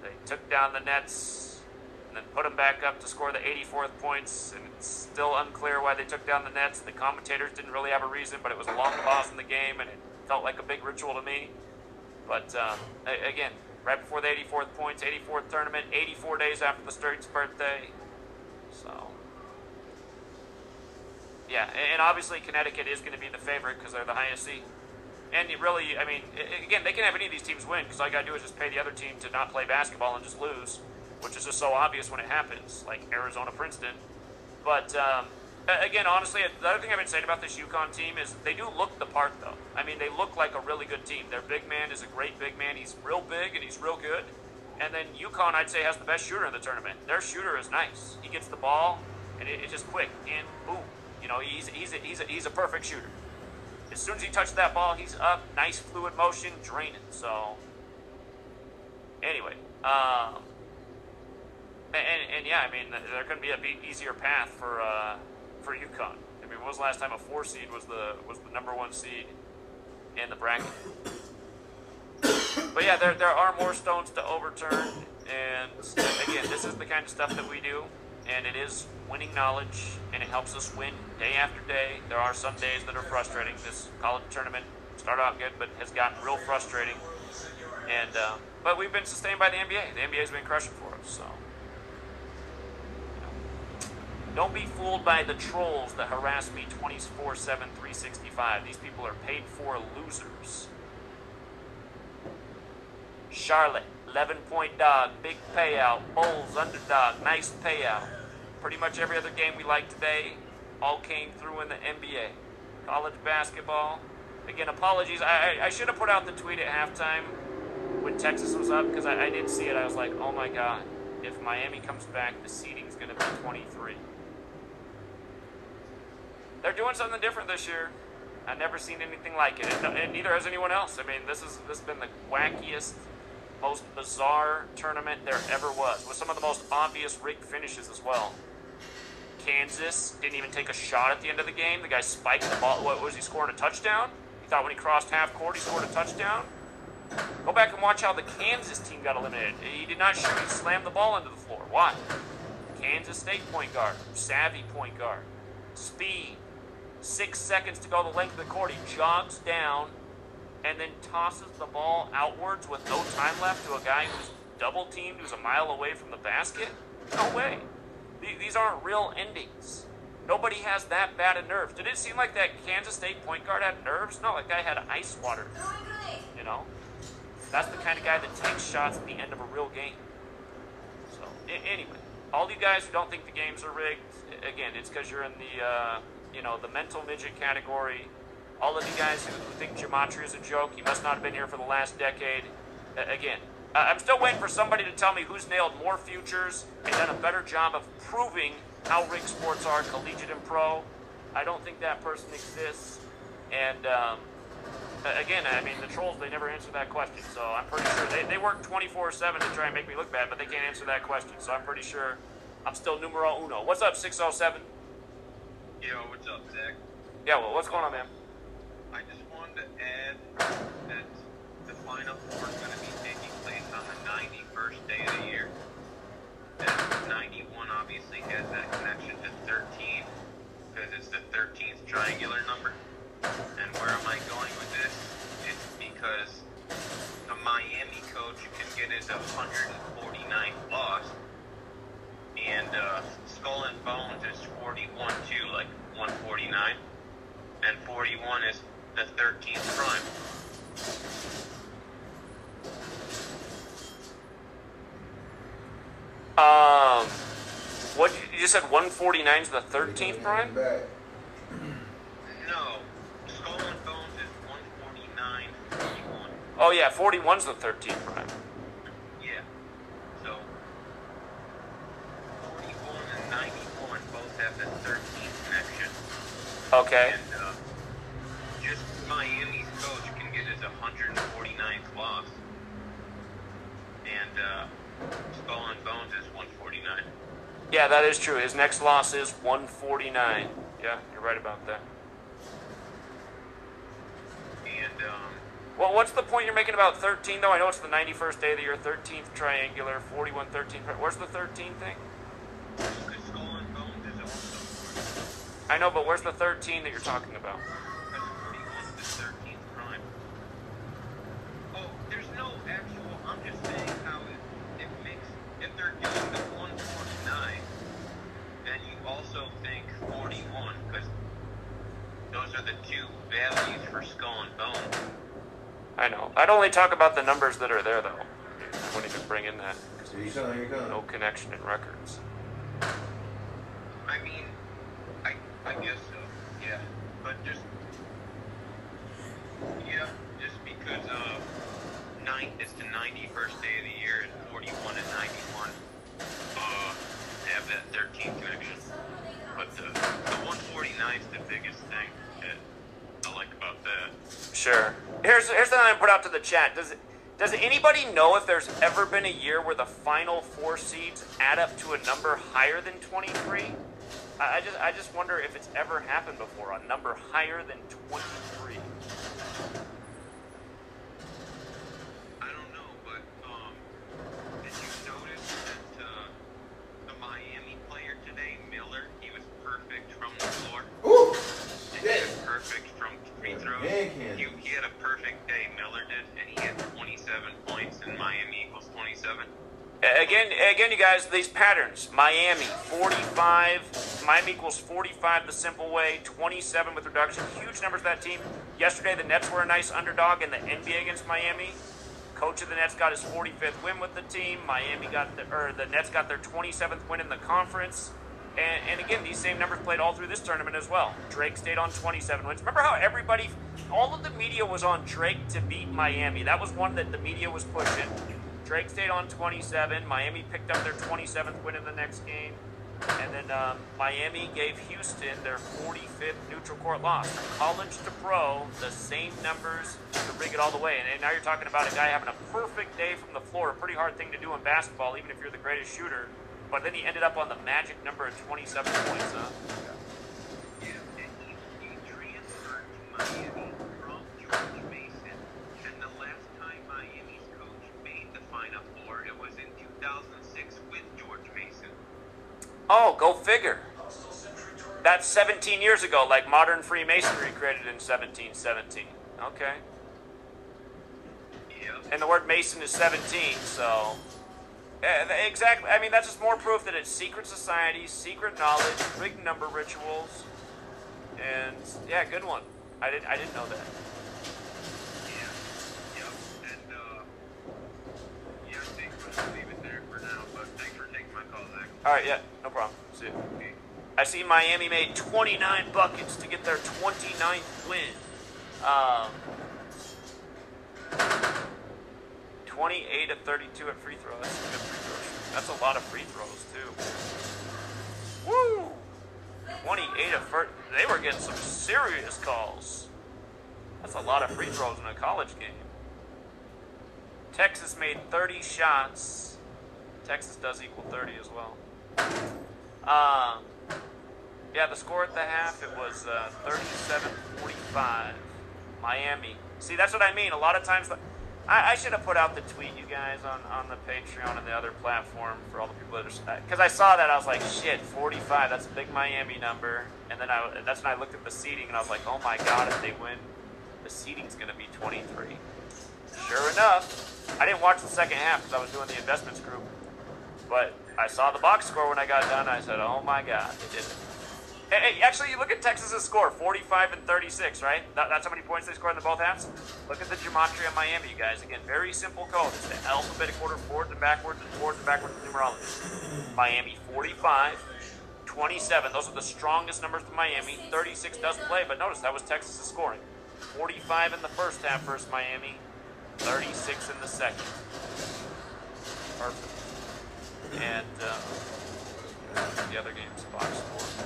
They took down the Nets and then put them back up to score the eighty-fourth points, and it's still unclear why they took down the Nets. The commentators didn't really have a reason, but it was a long pause in the game, and it felt like a big ritual to me. But um, again, right before the eighty-fourth points, eighty-fourth tournament, eighty-four days after the state's birthday. So, yeah, and obviously Connecticut is going to be the favorite because they're the highest seed. And it really, I mean, again, they can have any of these teams win because all you got to do is just pay the other team to not play basketball and just lose, which is just so obvious when it happens, like Arizona, Princeton. But um, again, honestly, the other thing I've been saying about this UConn team is they do look the part, though. I mean, they look like a really good team. Their big man is a great big man. He's real big, and he's real good. And then UConn, I'd say, has the best shooter in the tournament. Their shooter is nice. He gets the ball, and it, it's just quick, and boom. You know, he's, he's, a, he's, a, he's a perfect shooter. As soon as he touches that ball, he's up. Nice fluid motion, draining. So, anyway, um, and, and, yeah, I mean, there couldn't be a big, easier path for... Uh, for UConn. I mean, when was the last time a four seed was the was the number one seed in the bracket. But yeah, there, there are more stones to overturn, and again, this is the kind of stuff that we do, and it is winning knowledge, and it helps us win day after day. There are some days that are frustrating. This college tournament started out good, but has gotten real frustrating, and uh, but we've been sustained by the N B A. The N B A's been crushing for us, so. Don't be fooled by the trolls that harass me twenty-four seven, three sixty-five. These people are paid for losers. Charlotte, eleven point dog, big payout. Bulls, underdog, nice payout. Pretty much every other game we like today all came through in the N B A. College basketball. Again, apologies. I, I, I should have put out the tweet at halftime when Texas was up because I, I didn't see it. I was like, oh my God. If Miami comes back, the seeding's going to be twenty-three. They're doing something different this year. I've never seen anything like it, and, and neither has anyone else. I mean, this is this has been the wackiest, most bizarre tournament there ever was, with some of the most obvious rigged finishes as well. Kansas didn't even take a shot at the end of the game. The guy spiked the ball. What was he scoring a touchdown? He thought when he crossed half court, he scored a touchdown. Go back and watch how the Kansas team got eliminated. He did not shoot. He slammed the ball into the floor. Why? Kansas State point guard, savvy point guard, speed. Six seconds to go the length of the court. He jogs down and then tosses the ball outwards with no time left to a guy who's double teamed, who's a mile away from the basket? No way. These aren't real endings. Nobody has that bad of nerves. Did it seem like that Kansas State point guard had nerves? No, that guy had ice water. You know? That's the kind of guy that takes shots at the end of a real game. So, anyway. All you guys who don't think the games are rigged, again, it's because you're in the... Uh, you know, the mental midget category. All of you guys who think Gematria is a joke, you must not have been here for the last decade. Uh, again, uh, I'm still waiting for somebody to tell me who's nailed more futures and done a better job of proving how rigged sports are, collegiate and pro. I don't think that person exists. And um, again, I mean, the trolls, they never answer that question. So I'm pretty sure they, they work twenty-four seven to try and make me look bad, but they can't answer that question. So I'm pretty sure I'm still numero uno. What's up, six oh seven? Yo, what's up, Zach? Yeah, well, what's going on, man? I just wanted to add that the Final Four is going to be taking place on the ninety-first day of the year. And ninety-one obviously has that connection to thirteen, because it's the thirteenth triangular number. And where am I going with this? It's because the Miami coach can get his one hundred forty-ninth loss. And uh, Skull and Bones is forty-one two, like one forty-nine. And forty-one is the thirteenth prime. Um, what, you just said one forty-nine is the thirteenth prime? No, Skull and Bones is one forty-nine, forty-one. Oh yeah, forty-one is the thirteenth prime. ninety-one both have the thirteenth connection. Okay. And uh, just Miami's coach can get his one hundred forty-ninth loss. And uh, Skull and Bones is one forty-nine. Yeah, that is true. His next loss is one forty-nine. Yeah, you're right about that. And, um... well, what's the point you're making about thirteen, though? I know it's the ninety-first day of the year, thirteenth triangular, forty-one, thirteen... Where's the thirteen thing? I know, but where's the thirteen that you're talking about? The thirteenth prime. Oh, there's no actual. I'm just saying how it, it makes. If they're doing the one forty-nine, and you also think forty-one, because those are the two values for Skull and Bone. I know. I'd only talk about the numbers that are there, though. I wouldn't even bring in that. Here you go, here you go. No connection in records. I mean, I I guess so, yeah. But just, yeah, just because uh, nine, it's the ninety-first day of the year, and forty-one and ninety-one uh, have that thirteenth connection. But the, the one forty-nine is the biggest thing that I like about that. Sure. Here's here's something I put out to the chat. Does it? Does anybody know if there's ever been a year where the final four seeds add up to a number higher than twenty-three? I just I just wonder if it's ever happened before, a number higher than twenty-three. perfect from free throws. He, he had a perfect day, Miller did, and he had twenty-seven points, and Miami equals twenty-seven. Again, again, you guys, these patterns. Miami, forty-five. Miami equals forty-five the simple way, twenty-seven with reduction. Huge numbers for that team. Yesterday, the Nets were a nice underdog in the N B A against Miami. Coach of the Nets got his forty-fifth win with the team. Miami got the, or the Nets got their twenty-seventh win in the conference. And, and again, these same numbers played all through this tournament as well. Drake stayed on twenty-seven wins. Remember how everybody, all of the media was on Drake to beat Miami. That was one that the media was pushing. Drake stayed on twenty-seven. Miami picked up their twenty-seventh win in the next game. And then um, Miami gave Houston their forty-fifth neutral court loss. From college to pro, the same numbers to rig it all the way. And, and now you're talking about a guy having a perfect day from the floor, a pretty hard thing to do in basketball, even if you're the greatest shooter. But then he ended up on the magic number of twenty-seven points, huh? Yeah, and he, he transferred to Miami from George Mason. And the last time Miami's coach made the Final Four, it was in two thousand six with George Mason. Oh, go figure. That's seventeen years ago, like modern Freemasonry created in seventeen seventeen. Okay. Yeah. And the word Mason is seventeen, so... Uh, exactly. I mean, that's just more proof that it's secret societies, secret knowledge, big number rituals, and yeah, good one. I didn't. I didn't know that. Yeah. Yeah. And uh, yeah, I think we'll leave it there for now. But thanks for taking my call, Zach. All right. Yeah. No problem. See you. Okay. I see Miami made twenty-nine buckets to get their twenty-ninth win. Um. twenty-eight of thirty-two at free throws. That's a good free throw. That's a lot of free throws, too. Woo! twenty-eight of thirty. They were getting some serious calls. That's a lot of free throws in a college game. Texas made thirty shots. Texas does equal thirty as well. Um, yeah, the score at the half, it was uh, thirty-seven forty-five. Miami. See, that's what I mean. A lot of times... I, I should have put out the tweet, you guys, on, on the Patreon and the other platform for all the people that are... Because I saw that, I was like, shit, forty-five, that's a big Miami number. And then I, that's when I looked at the seating, and I was like, oh my god, if they win, the seating's going to be twenty-three. Sure enough, I didn't watch the second half because I was doing the investments group. But I saw the box score when I got done, I said, oh my god, they did it. Hey, actually, you look at Texas's score, forty-five and thirty-six, right? That, that's how many points they scored in the both halves. Look at the Gematria of Miami, you guys. Again, very simple code. It's the alphabetic order, forwards and backwards, and forwards and backwards in numerology. Miami, forty-five, twenty-seven. Those are the strongest numbers to Miami. thirty-six doesn't play, but notice that was Texas's scoring. forty-five in the first half versus Miami, thirty-six in the second. Perfect. And uh, the other game's box score.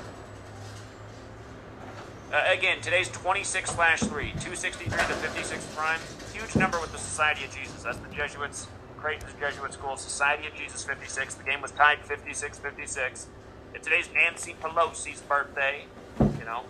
Uh, again, today's twenty-six slash three, two sixty-three to fifty-six prime. Huge number with the Society of Jesus. That's the Jesuits, Creighton's Jesuit School, Society of Jesus fifty-six. The game was tied fifty-six fifty-six. And today's Nancy Pelosi's birthday, you know,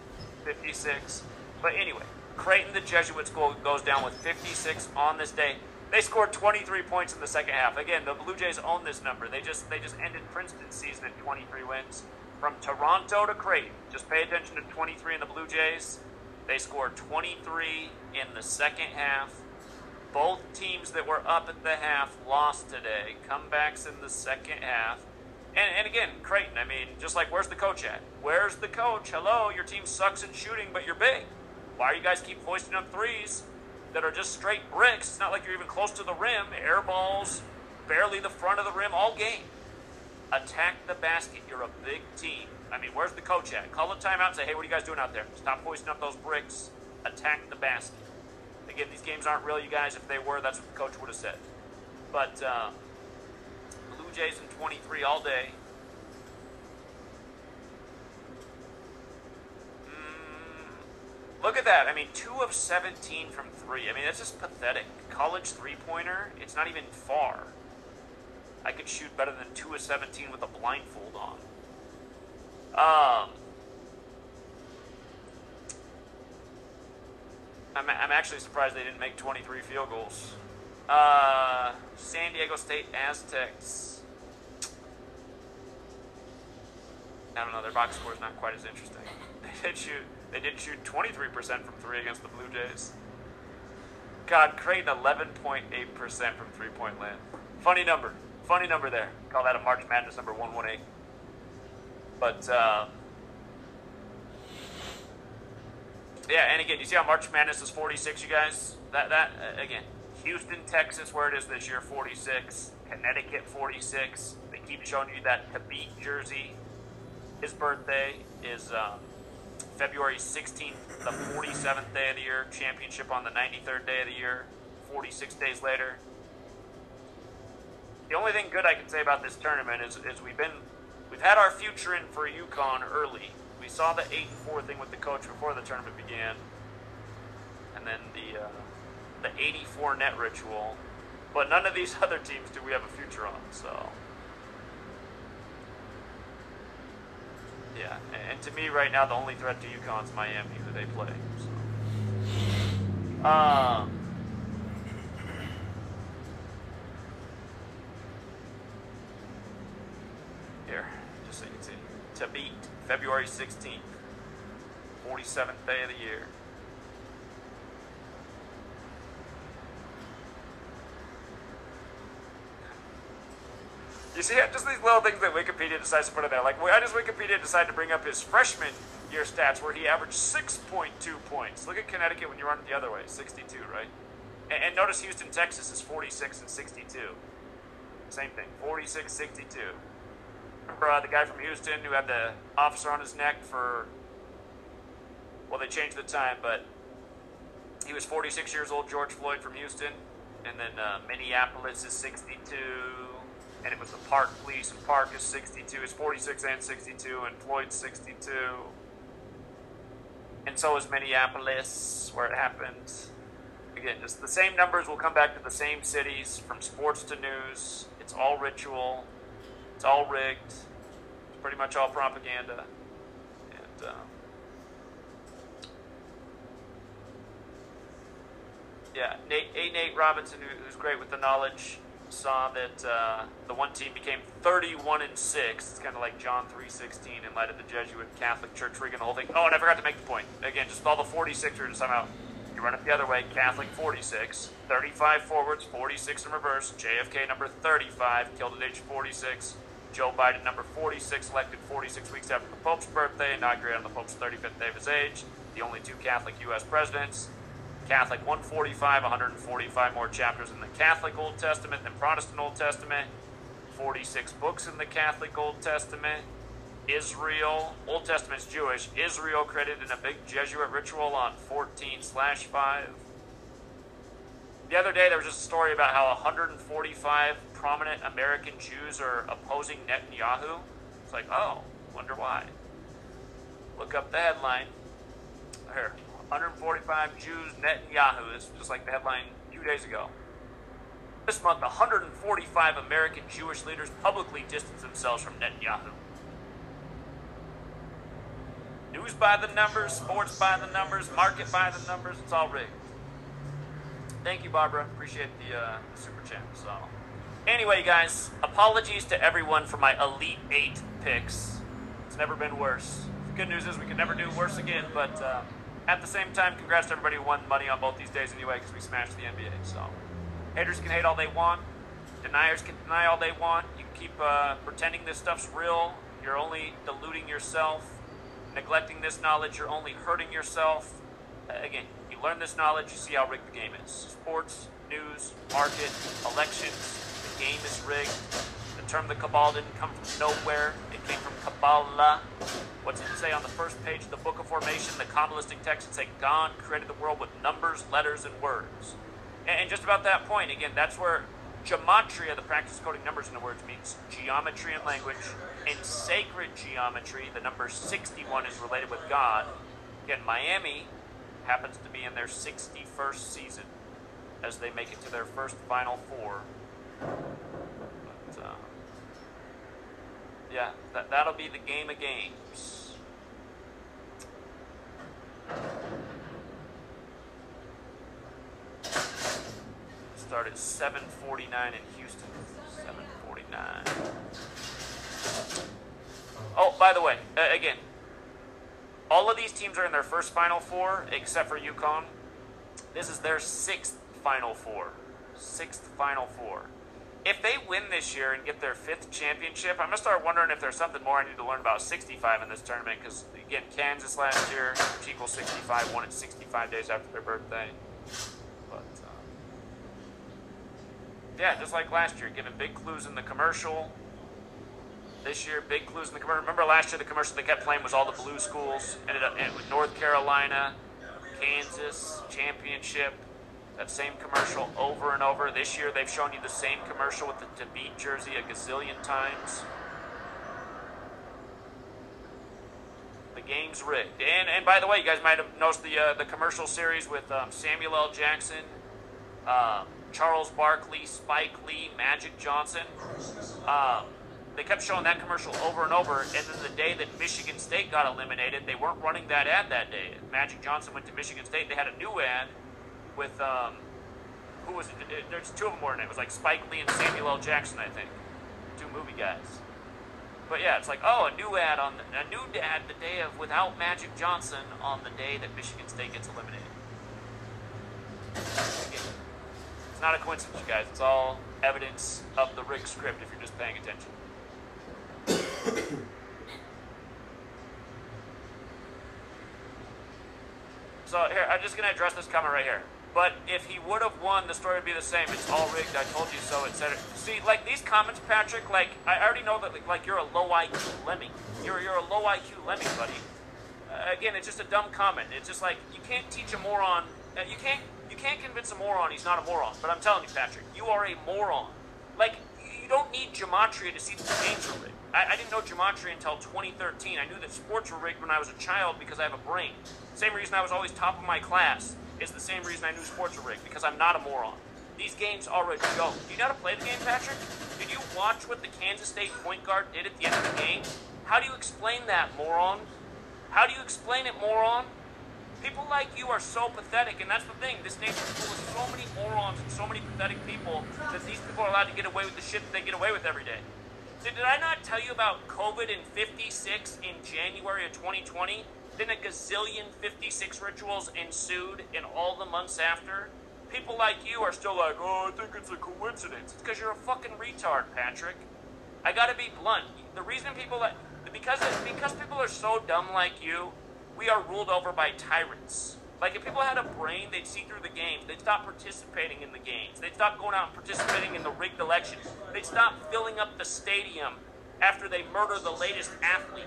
fifty-six. But anyway, Creighton, the Jesuit School, goes down with fifty-six on this day. They scored twenty-three points in the second half. Again, the Blue Jays own this number. They just, they just ended Princeton's season at twenty-three wins. From Toronto to Creighton, just pay attention to twenty-three in the Blue Jays. They scored twenty-three in the second half. Both teams that were up at the half lost today. Comebacks in the second half. And, and again, Creighton, I mean, just like, where's the coach at? Where's the coach? Hello, your team sucks at shooting, but you're big. Why do you guys keep hoisting up threes that are just straight bricks? It's not like you're even close to the rim. Air balls, barely the front of the rim all game. Attack the basket. You're a big team. I mean, where's the coach at? Call a timeout and say, hey, what are you guys doing out there? Stop hoisting up those bricks. Attack the basket. Again, these games aren't real, you guys. If they were, that's what the coach would have said. But uh, Blue Jays in twenty-three all day. Mm, look at that. I mean, two of seventeen from three. I mean, that's just pathetic. College three-pointer, it's not even far. I could shoot better than two of seventeen with a blindfold on. Um, I'm, I'm actually surprised they didn't make twenty-three field goals. Uh, San Diego State Aztecs. I don't know, their box score is not quite as interesting. They did shoot They did shoot twenty-three percent from three against the Blue Jays. God, Creighton eleven point eight percent from three-point land. Funny number. Funny number there. Call that a March Madness number one one eight. But, uh, yeah, and again, you see how March Madness is forty-six, you guys? That, that uh, again, Houston, Texas, where it is this year, forty-six. Connecticut, forty-six. They keep showing you that Khabib jersey. His birthday is um, February sixteenth, the forty-seventh day of the year. Championship on the ninety-third day of the year, forty-six days later. The only thing good I can say about this tournament is, is we've been, we've had our future in for UConn early. We saw the eight and four thing with the coach before the tournament began. And then the, uh, the eighty-four net ritual. But none of these other teams do we have a future on, so... Yeah, and to me right now, the only threat to UConn is Miami, who they play. So. Um, here, just so you can see. To beat February sixteenth, forty-seventh day of the year. You see, just these little things that Wikipedia decides to put in there. Like, why does Wikipedia decide to bring up his freshman year stats where he averaged six point two points? Look at Connecticut when you run it the other way, sixty-two, right? And, and notice Houston, Texas is forty-six and sixty-two. Same thing, forty-six, sixty-two. Remember uh, the guy from Houston who had the officer on his neck for, well, they changed the time, but he was forty-six years old, George Floyd from Houston. And then uh, Minneapolis is sixty-two. And it was the Park Police, and Park is sixty-two, is forty-six and sixty-two, and Floyd's sixty-two. And so is Minneapolis, where it happened. Again, just the same numbers will come back to the same cities, from sports to news. It's all ritual. It's all rigged. It's pretty much all propaganda. And, um, yeah, Nate, A. Nate Robinson, who, who's great with the knowledge, saw that uh, the one team became thirty-one and six. It's kind of like John three sixteen in light of the Jesuit Catholic Church rigging the whole thing. Oh, and I forgot to make the point. Again, just all the forty-sixers somehow. You run it the other way, Catholic forty-six, thirty-five forwards, forty-six in reverse. J F K number thirty-five, killed at age forty-six. Joe Biden number forty-six, elected forty-six weeks after the Pope's birthday, inaugurated on the Pope's thirty-fifth day of his age. The only two Catholic U S presidents. Catholic one forty-five, one hundred forty-five more chapters in the Catholic Old Testament than Protestant Old Testament, forty-six books in the Catholic Old Testament, Israel, Old Testament's Jewish, Israel credited in a big Jesuit ritual on fourteen slash five. The other day there was just a story about how one hundred forty-five prominent American Jews are opposing Netanyahu. It's like, oh, wonder why. Look up the headline. Here. one hundred forty-five Jews, Netanyahu. This is just like the headline a few days ago. This month, one hundred forty-five American Jewish leaders publicly distanced themselves from Netanyahu. News by the numbers, sports by the numbers, market by the numbers. It's all rigged. Thank you, Barbara. Appreciate the, uh, the super chat. So, anyway, guys, apologies to everyone for my Elite Eight picks. It's never been worse. The good news is we can never do worse again, but... Uh, At the same time, congrats to everybody who won money on both these days anyway, because we smashed the N B A. So, haters can hate all they want. Deniers can deny all they want. You can keep uh, pretending this stuff's real. You're only deluding yourself. Neglecting this knowledge, you're only hurting yourself. Uh, again, you learn this knowledge, you see how rigged the game is. Sports, news, market, elections, the game is rigged. The term the Kabbalah didn't come from nowhere. It came from Kabbalah. What's it say on the first page of the Book of Formation? The Kabbalistic texts say God created the world with numbers, letters, and words. And just about that point, again, that's where Gematria, the practice of coding numbers into words, means geometry and language. In sacred geometry, the number sixty-one is related with God. Again, Miami happens to be in their sixty-first season as they make it to their first Final Four. But, uh, yeah, that, that'll be the game of games. Start at seven forty-nine in Houston. seven forty-nine. Oh, by the way, uh, again, All of these teams are in their first Final Four, except for UConn. This is their sixth Final Four. Sixth Final Four. If they win this year and get their fifth championship, I'm going to start wondering if there's something more I need to learn about sixty-five in this tournament, because, again, Kansas last year, Chico sixty-five, won it sixty-five days after their birthday. But, um, yeah, just like last year, giving big clues in the commercial. This year, big clues in the commercial. Remember last year, the commercial they kept playing was all the blue schools. Ended up with North Carolina, Kansas, championship. That same commercial over and over. This year, they've shown you the same commercial with the to beat jersey a gazillion times. The game's rigged. And and by the way, you guys might have noticed the uh, the commercial series with um, Samuel L. Jackson, uh, Charles Barkley, Spike Lee, Magic Johnson. Uh, they kept showing that commercial over and over. And then the day that Michigan State got eliminated, they weren't running that ad that day. Magic Johnson went to Michigan State. They had a new ad. With, um, who was it? There's two of them more than it. It was like Spike Lee and Samuel L. Jackson, I think. Two movie guys. But yeah, it's like, oh, a new ad on, the, a new ad the day of without Magic Johnson on the day that Michigan State gets eliminated. It's not a coincidence, you guys. It's all evidence of the rigged script if you're just paying attention. So here, I'm just going to address this comment right here. But if he would have won, the story would be the same. It's all rigged. I told you so, et cetera. See, like these comments, Patrick. Like I already know that. Like, like you're a low I Q lemming. You're you're a low I Q lemming, buddy. Uh, again, it's just a dumb comment. It's just like you can't teach a moron. Uh, you can't you can't convince a moron he's not a moron. But I'm telling you, Patrick, you are a moron. Like you don't need Gematria to see that the games are rigged. I, I didn't know Gematria until twenty thirteen. I knew that sports were rigged when I was a child because I have a brain. Same reason I was always top of my class is the same reason I knew sports were rigged, because I'm not a moron. These games already go. Do you know how to play the game, Patrick? Did you watch what the Kansas State point guard did at the end of the game? How do you explain that, moron? How do you explain it, moron? People like you are so pathetic, and that's the thing. This nation is full of so many morons and so many pathetic people that these people are allowed to get away with the shit that they get away with every day. So did I not tell you about COVID in fifty-six in January of twenty twenty? Then a gazillion fifty-six rituals ensued in all the months after. People like you are still like, oh, I think it's a coincidence. It's because you're a fucking retard, Patrick. I gotta be blunt. The reason people that, because, because people are so dumb like you, we are ruled over by tyrants. Like if people had a brain, they'd see through the games. They'd stop participating in the games. They'd stop going out and participating in the rigged elections. They'd stop filling up the stadium after they murder the latest athlete.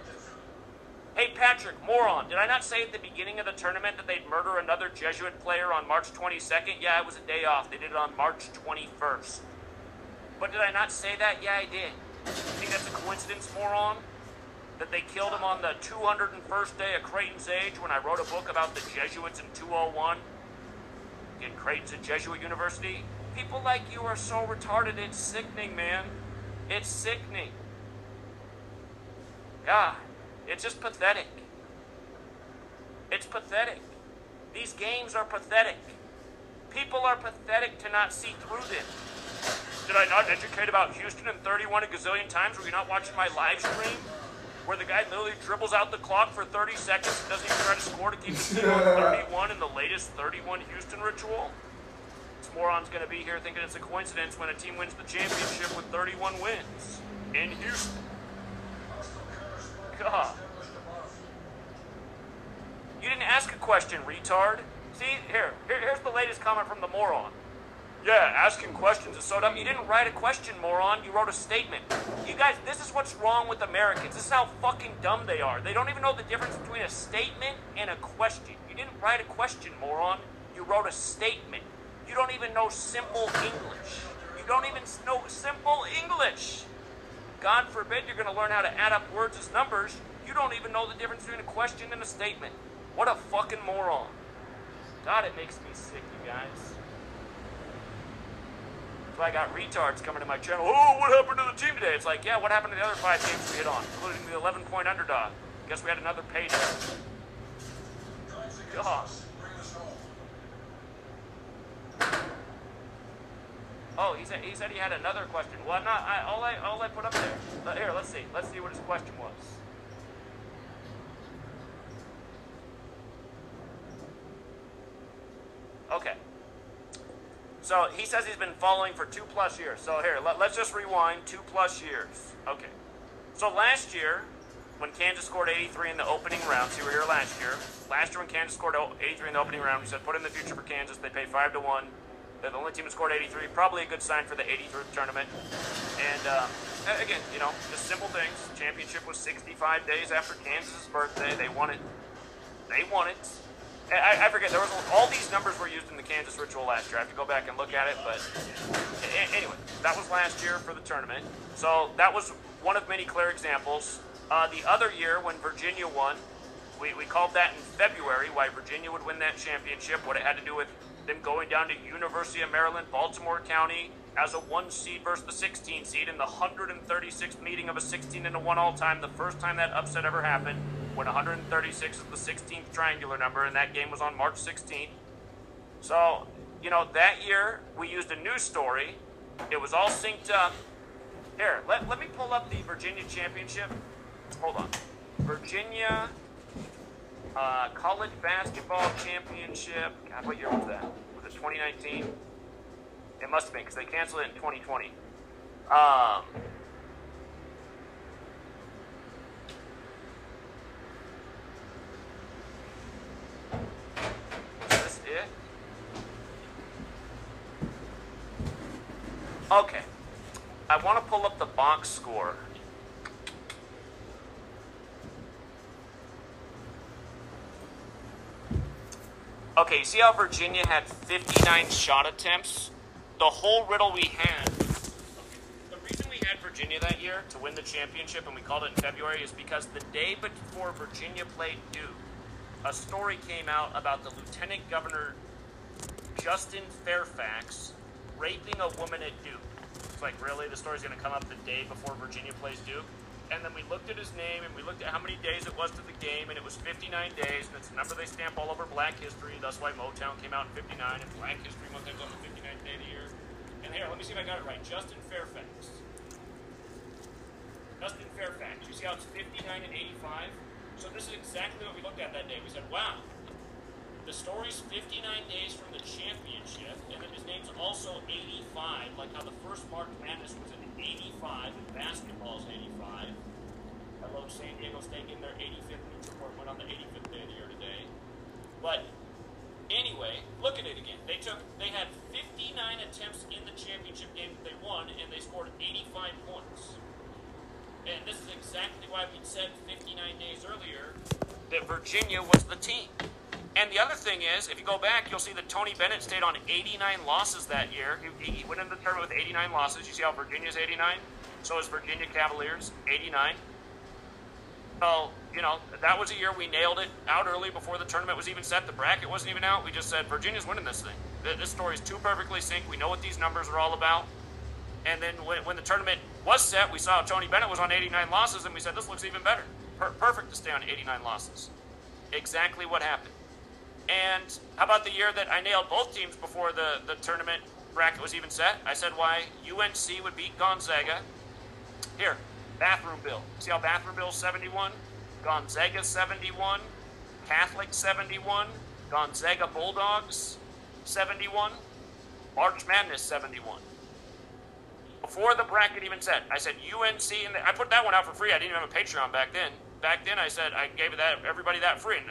Hey, Patrick, moron, did I not say at the beginning of the tournament that they'd murder another Jesuit player on March twenty-second? Yeah, it was a day off. They did it on March twenty-first. But did I not say that? Yeah, I did. Think that's a coincidence, moron? That they killed him on the two hundred first day of Creighton's age when I wrote a book about the Jesuits in two oh one? Again, Creighton's a Jesuit university. People like you are so retarded, it's sickening, man. It's sickening. God. It's just pathetic. It's pathetic. These games are pathetic. People are pathetic to not see through them. Did I not educate about Houston in thirty-one a gazillion times? Were you not watching my live stream? Where the guy literally dribbles out the clock for thirty seconds and doesn't even try to score to keep his team on thirty-one in the latest thirty-one Houston ritual? This moron's going to be here thinking it's a coincidence when a team wins the championship with thirty-one wins in Houston. God. You didn't ask a question, retard. See, here, here, here's the latest comment from the moron. Yeah, asking questions is so dumb. You didn't write a question, moron. You wrote a statement. You guys, this is what's wrong with Americans. This is how fucking dumb they are. They don't even know the difference between a statement and a question. You didn't write a question, moron. You wrote a statement. You don't even know simple English. You don't even know simple English. God forbid you're going to learn how to add up words as numbers. You don't even know the difference between a question and a statement. What a fucking moron. God, it makes me sick, you guys. So I got retards coming to my channel. Oh, what happened to the team today? It's like, yeah, what happened to the other five games we hit on, including the eleven-point underdog? Guess we had another payday. God. Oh, he said he said he had another question. Well, I'm not. I, all I all I put up there. Here, let's see. Let's see what his question was. Okay. So he says he's been following for two plus years. So here, let, let's just rewind two plus years. Okay. So last year, when Kansas scored eighty-three in the opening round, see, we were here last year. Last year when Kansas scored eighty-three in the opening round, we said put in the future for Kansas. They paid five to one. They're the only team that scored eighty-three. Probably a good sign for the eighty-third tournament. And um, again, you know, just simple things. The championship was sixty-five days after Kansas' birthday. They won it. They won it. I, I forget, there was all these numbers were used in the Kansas ritual last year. I have to go back and look at it, but anyway, that was last year for the tournament. So that was one of many clear examples. Uh, the other year when Virginia won, we, we called that in February, why Virginia would win that championship, what it had to do with them going down to University of Maryland, Baltimore County, as a one seed versus the sixteen seed in the one hundred thirty-sixth meeting of a sixteen and a one all-time, the first time that upset ever happened. When one hundred thirty-six is the sixteenth triangular number, and that game was on March sixteenth. So, you know, that year we used a news story. It was all synced up. Here, let, let me pull up the Virginia championship. Hold on. Virginia uh, College Basketball Championship. God, what year was that? Was it twenty nineteen? It must have been, because they canceled it in twenty twenty. Um... Okay, I want to pull up the box score. Okay, you see how Virginia had fifty-nine shot attempts? The whole riddle we had, the reason we had Virginia that year to win the championship, and we called it in February, is because the day before Virginia played Duke, a story came out about the Lieutenant Governor Justin Fairfax raping a woman at Duke. It's like, really? The story's going to come up the day before Virginia plays Duke? And then we looked at his name, and we looked at how many days it was to the game, and it was fifty-nine days, and it's the number they stamp all over Black history. That's why Motown came out in fifty-nine, and Black History Month ends on the fifty-ninth day of the year. And here, let me see if I got it right. Justin Fairfax. Justin Fairfax. You see how it's fifty-nine and eighty-five? So this is exactly what we looked at that day. We said, wow. The story's fifty-nine days from the championship, and then his name's also eighty-five, like how the first March Madness was in eighty-five, and basketball's eighty-five. I love San Diego State getting their eighty-fifth news report, went on the eighty-fifth day of the year today. But anyway, look at it again. They took, they had fifty-nine attempts in the championship game that they won, and they scored eighty-five points. And this is exactly why we said fifty-nine days earlier that Virginia was the team. And the other thing is, if you go back, you'll see that Tony Bennett stayed on eighty-nine losses that year. He, he went into the tournament with eighty-nine losses. You see how Virginia's eighty-nine? So is Virginia Cavaliers, eighty-nine. So, you know, that was a year we nailed it out early before the tournament was even set. The bracket wasn't even out. We just said, Virginia's winning this thing. This story is too perfectly synced. We know what these numbers are all about. And then when, when the tournament was set, we saw Tony Bennett was on eighty-nine losses, and we said, this looks even better. Per perfect to stay on eighty-nine losses. Exactly what happened. And how about the year that I nailed both teams before the, the tournament bracket was even set? I said why U N C would beat Gonzaga. Here, bathroom bill. See how bathroom bill's seventy-one? Gonzaga seventy-one, Catholic seventy-one, Gonzaga Bulldogs seventy-one, March Madness seventy-one. Before the bracket even set, I said U N C, and I put that one out for free. I didn't even have a Patreon back then. Back then I said I gave that everybody that free. And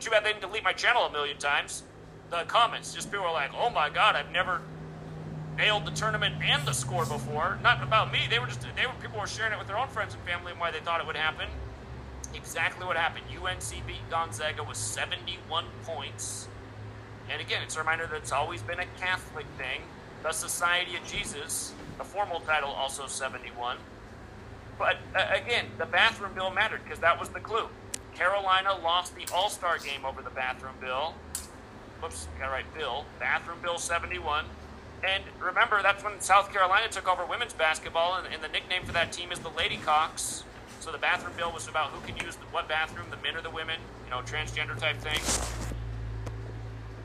too bad they didn't delete my channel a million times. The comments, just people were like, oh my God, I've never nailed the tournament and the score before. Not about me, they were just, they were, people were sharing it with their own friends and family and why they thought it would happen. Exactly what happened. U N C beat Gonzaga with seventy-one points. And again, it's a reminder that it's always been a Catholic thing. The Society of Jesus, the formal title, also seventy-one. But uh, again, the bathroom bill mattered because that was the clue. Carolina lost the All-Star game over the bathroom bill. Whoops, got it right, bill. Bathroom bill seventy-one. And remember, that's when South Carolina took over women's basketball, and, and the nickname for that team is the Lady Cocks. So the bathroom bill was about who can use the, what bathroom, the men or the women, you know, transgender type thing.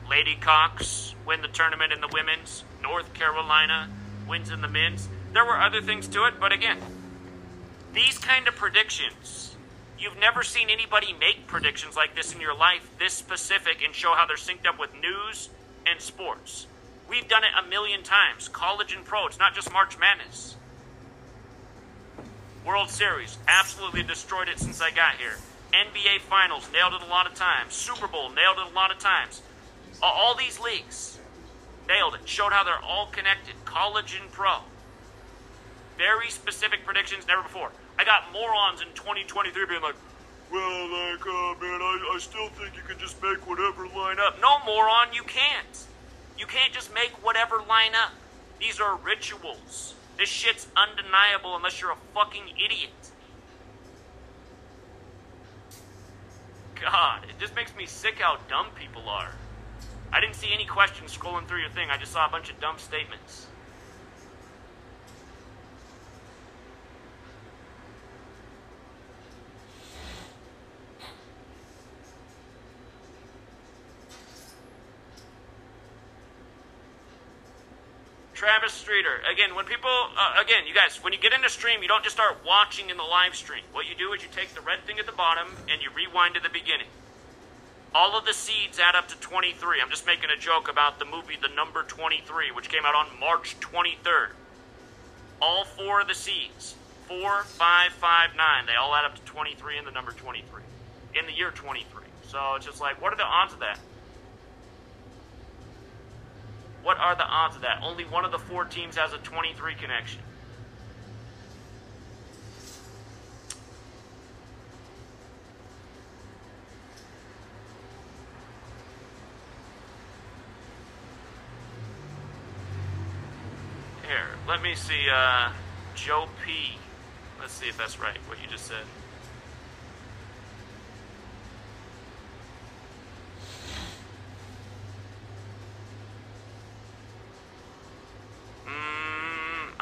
Lady Cocks win the tournament in the women's. North Carolina wins in the men's. There were other things to it, but again, these kind of predictions, you've never seen anybody make predictions like this in your life, this specific, and show how they're synced up with news, and sports. We've done it a million times. College and pro. It's not just March Madness. World Series. Absolutely destroyed it since I got here. N B A Finals. Nailed it a lot of times. Super Bowl. Nailed it a lot of times. All these leagues. Nailed it. Showed how they're all connected. College and pro. Very specific predictions never before. I got morons in twenty twenty-three being like, well, like, uh, man, I, I still think you can just make whatever line up. No, moron, you can't. You can't just make whatever line up. These are rituals. This shit's undeniable unless you're a fucking idiot. God, it just makes me sick how dumb people are. I didn't see any questions scrolling through your thing. I just saw a bunch of dumb statements. Travis Streeter. Again, when people, uh, again, you guys, when you get into stream, you don't just start watching in the live stream. What you do is you take the red thing at the bottom and you rewind to the beginning. All of the seeds add up to twenty-three. I'm just making a joke about the movie The Number twenty-three, which came out on March twenty-third. All four of the seeds, four, five, five, nine, they all add up to twenty-three in the number twenty-three, in the year twenty-three. So it's just like, what are the odds of that? What are the odds of that? Only one of the four teams has a twenty-three connection. Here, let me see, uh, Joe P. Let's see if that's right, what you just said.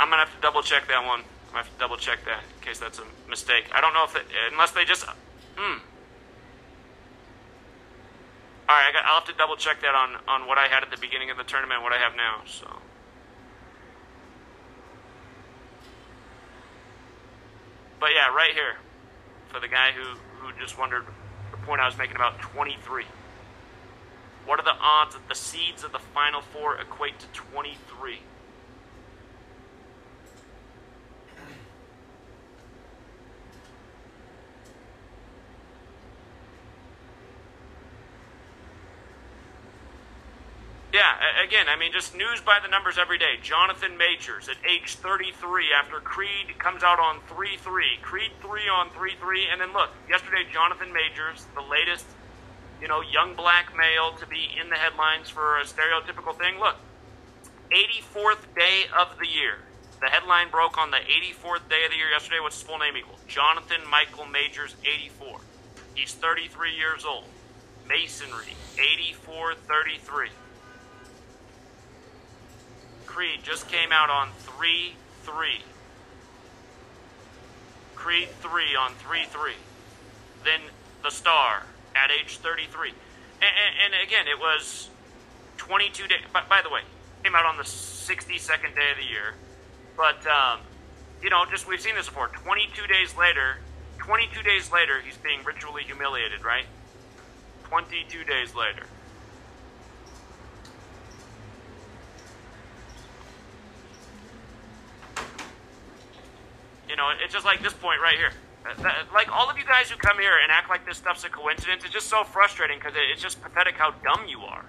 I'm going to have to double check that one. I'm going to have to double check that in case that's a mistake. I don't know if, it, unless they just, hmm. All right, I got, I'll have to double check that on, on what I had at the beginning of the tournament and what I have now, so. But yeah, right here, for the guy who, who just wondered the point I was making about twenty-three. What are the odds that the seeds of the Final Four equate to twenty-three? Yeah, again, I mean, just news by the numbers every day. Jonathan Majors at age thirty-three after Creed comes out on three three. Creed three on three three. And then look, yesterday, Jonathan Majors, the latest, you know, young black male to be in the headlines for a stereotypical thing. Look, eighty-fourth day of the year. The headline broke on the eighty-fourth day of the year yesterday. What's his full name equal? Jonathan Michael Majors, eighty-four. He's thirty-three years old. Masonry, eighty-four thirty-three. Creed just came out on three three. Creed three on three three. Then The Star at age thirty-three. And, and, and again, it was twenty-two days. By, by the way, came out on the sixty-second day of the year. But, um, you know, just we've seen this before. twenty-two days later, twenty-two days later, he's being ritually humiliated, right? twenty-two days later. You know, it's just like this point right here. Like, all of you guys who come here and act like this stuff's a coincidence, it's just so frustrating because it's just pathetic how dumb you are.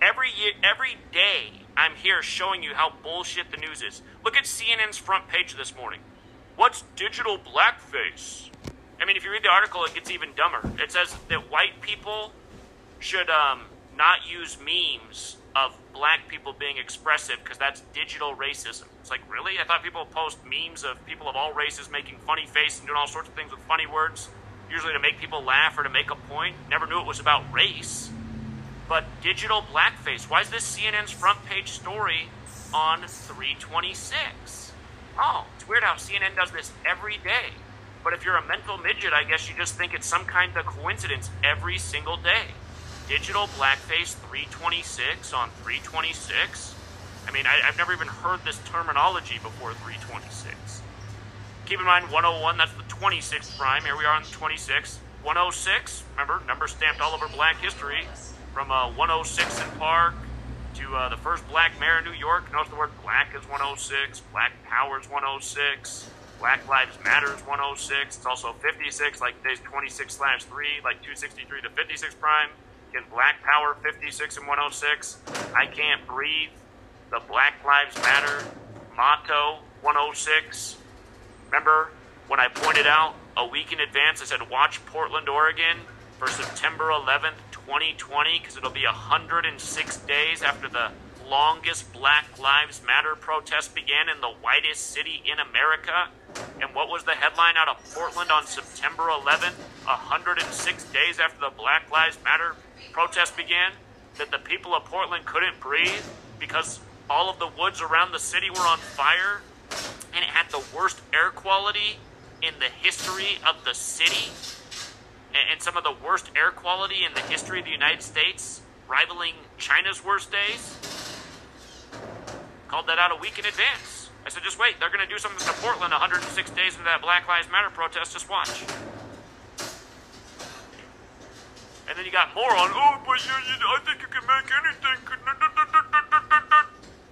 Every year, every day, I'm here showing you how bullshit the news is. Look at C N N's front page this morning. What's digital blackface? I mean, if you read the article, it gets even dumber. It says that white people should um, not use memes of black people being expressive because that's digital racism. It's like, really? I thought people post memes of people of all races making funny faces and doing all sorts of things with funny words, usually to make people laugh or to make a point. Never knew it was about race. But digital blackface. Why is this C N N's front page story on three twenty-six? Oh, it's weird how C N N does this every day. But if you're a mental midget, I guess you just think it's some kind of coincidence every single day. Digital blackface three twenty-six on three twenty-six. I mean, I, I've never even heard this terminology before three twenty-six. Keep in mind one oh one, that's the twenty-sixth prime. Here we are on the twenty-sixth. one oh six, remember, number stamped all over black history from uh, one oh six in Park, to uh, the first black mayor of New York. Notice the word black is one oh six, black power is one oh six, black lives matter is one oh six. It's also fifty-six, like today's twenty-six slash three, like two sixty-three to fifty-six prime. Again, black power, fifty-six and one oh six. I can't breathe, the Black Lives Matter motto, one oh six. Remember when I pointed out a week in advance, I said watch Portland, Oregon for September eleventh, twenty twenty, because it'll be one hundred six days after the longest Black Lives Matter protest began in the whitest city in America. And what was the headline out of Portland on September eleventh, one hundred six days after the Black Lives Matter protest began? That the people of Portland couldn't breathe because all of the woods around the city were on fire, and it had the worst air quality in the history of the city, and some of the worst air quality in the history of the United States, rivaling China's worst days. Called that out a week in advance. I said, just wait, they're going to do something to Portland one hundred six days into that Black Lives Matter protest, just watch. And then you got more on, oh, but you, you, I think you can make anything.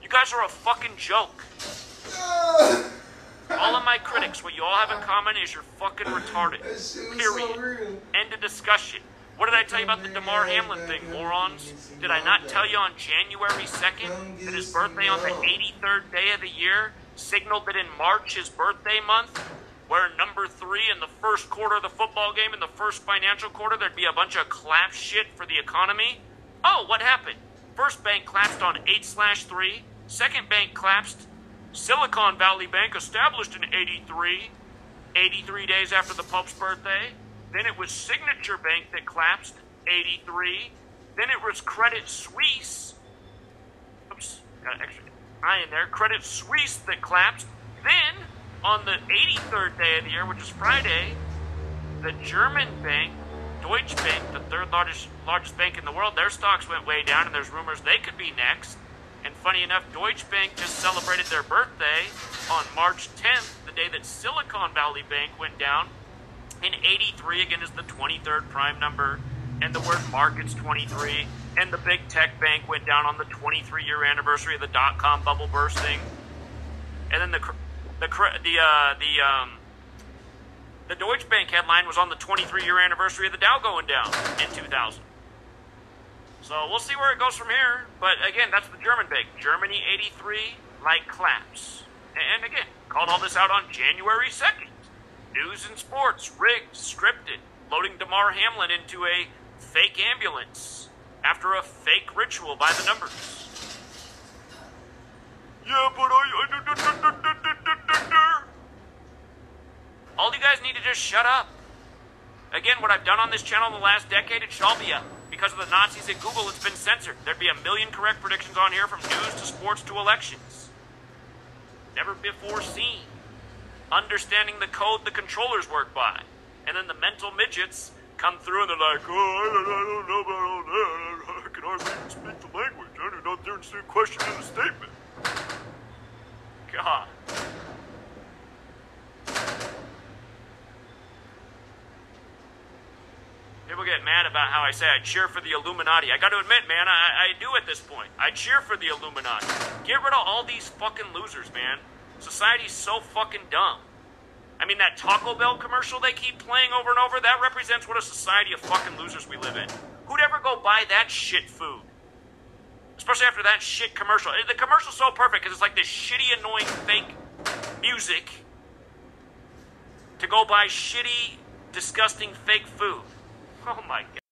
You guys are a fucking joke. All of my critics, what you all have in common is you're fucking retarded. Period. End of discussion. What did I tell you about the Damar Hamlin thing, morons? Did I not tell you on January second that his birthday on the eighty-third day of the year signaled that in March, his birthday month, where number three in the first quarter of the football game, in the first financial quarter, there'd be a bunch of clap shit for the economy? Oh, what happened? First bank collapsed on eight slash three. Second bank collapsed. Silicon Valley Bank established in eighty-three, eighty-three days after the Pope's birthday. Then it was Signature Bank that collapsed, eighty-three. Then it was Credit Suisse. Oops, got an extra eye in there. Credit Suisse that collapsed. Then, on the eighty-third day of the year, which is Friday, the German bank, Deutsche Bank, the third largest, largest bank in the world, their stocks went way down, and there's rumors they could be next. And funny enough, Deutsche Bank just celebrated their birthday on March tenth, the day that Silicon Valley Bank went down. And eighty-three, again, is the twenty-third prime number, and the word market's twenty-three, and the big tech bank went down on the twenty-three-year anniversary of the dot-com bubble bursting. And then the the the uh, the um, the Deutsche Bank headline was on the twenty-three-year anniversary of the Dow going down in two thousand. So we'll see where it goes from here. But again, that's the German bank. Germany eighty-three, like claps. And again, called all this out on January second. News and sports, rigged, scripted, loading Damar Hamlin into a fake ambulance after a fake ritual by the numbers. Yeah, but I... I, I, I all you guys need to just shut up. Again, what I've done on this channel in the last decade, it shall be up. Because of the Nazis at Google, it's been censored. There'd be a million correct predictions on here, from news to sports to elections. Never before seen. Understanding the code the controllers work by. And then the mental midgets come through and they're like, oh, I don't, I don't know about all that. I can hardly even speak the language. I don't know if they're still questioning the statement. God. People get mad about how I say I cheer for the Illuminati. I got to admit, man, I, I do at this point. I cheer for the Illuminati. Get rid of all these fucking losers, man. Society's so fucking dumb. I mean, that Taco Bell commercial they keep playing over and over, that represents what a society of fucking losers we live in. Who'd ever go buy that shit food? Especially after that shit commercial. The commercial's so perfect because it's like this shitty, annoying, fake music to go buy shitty, disgusting, fake food. Oh my God.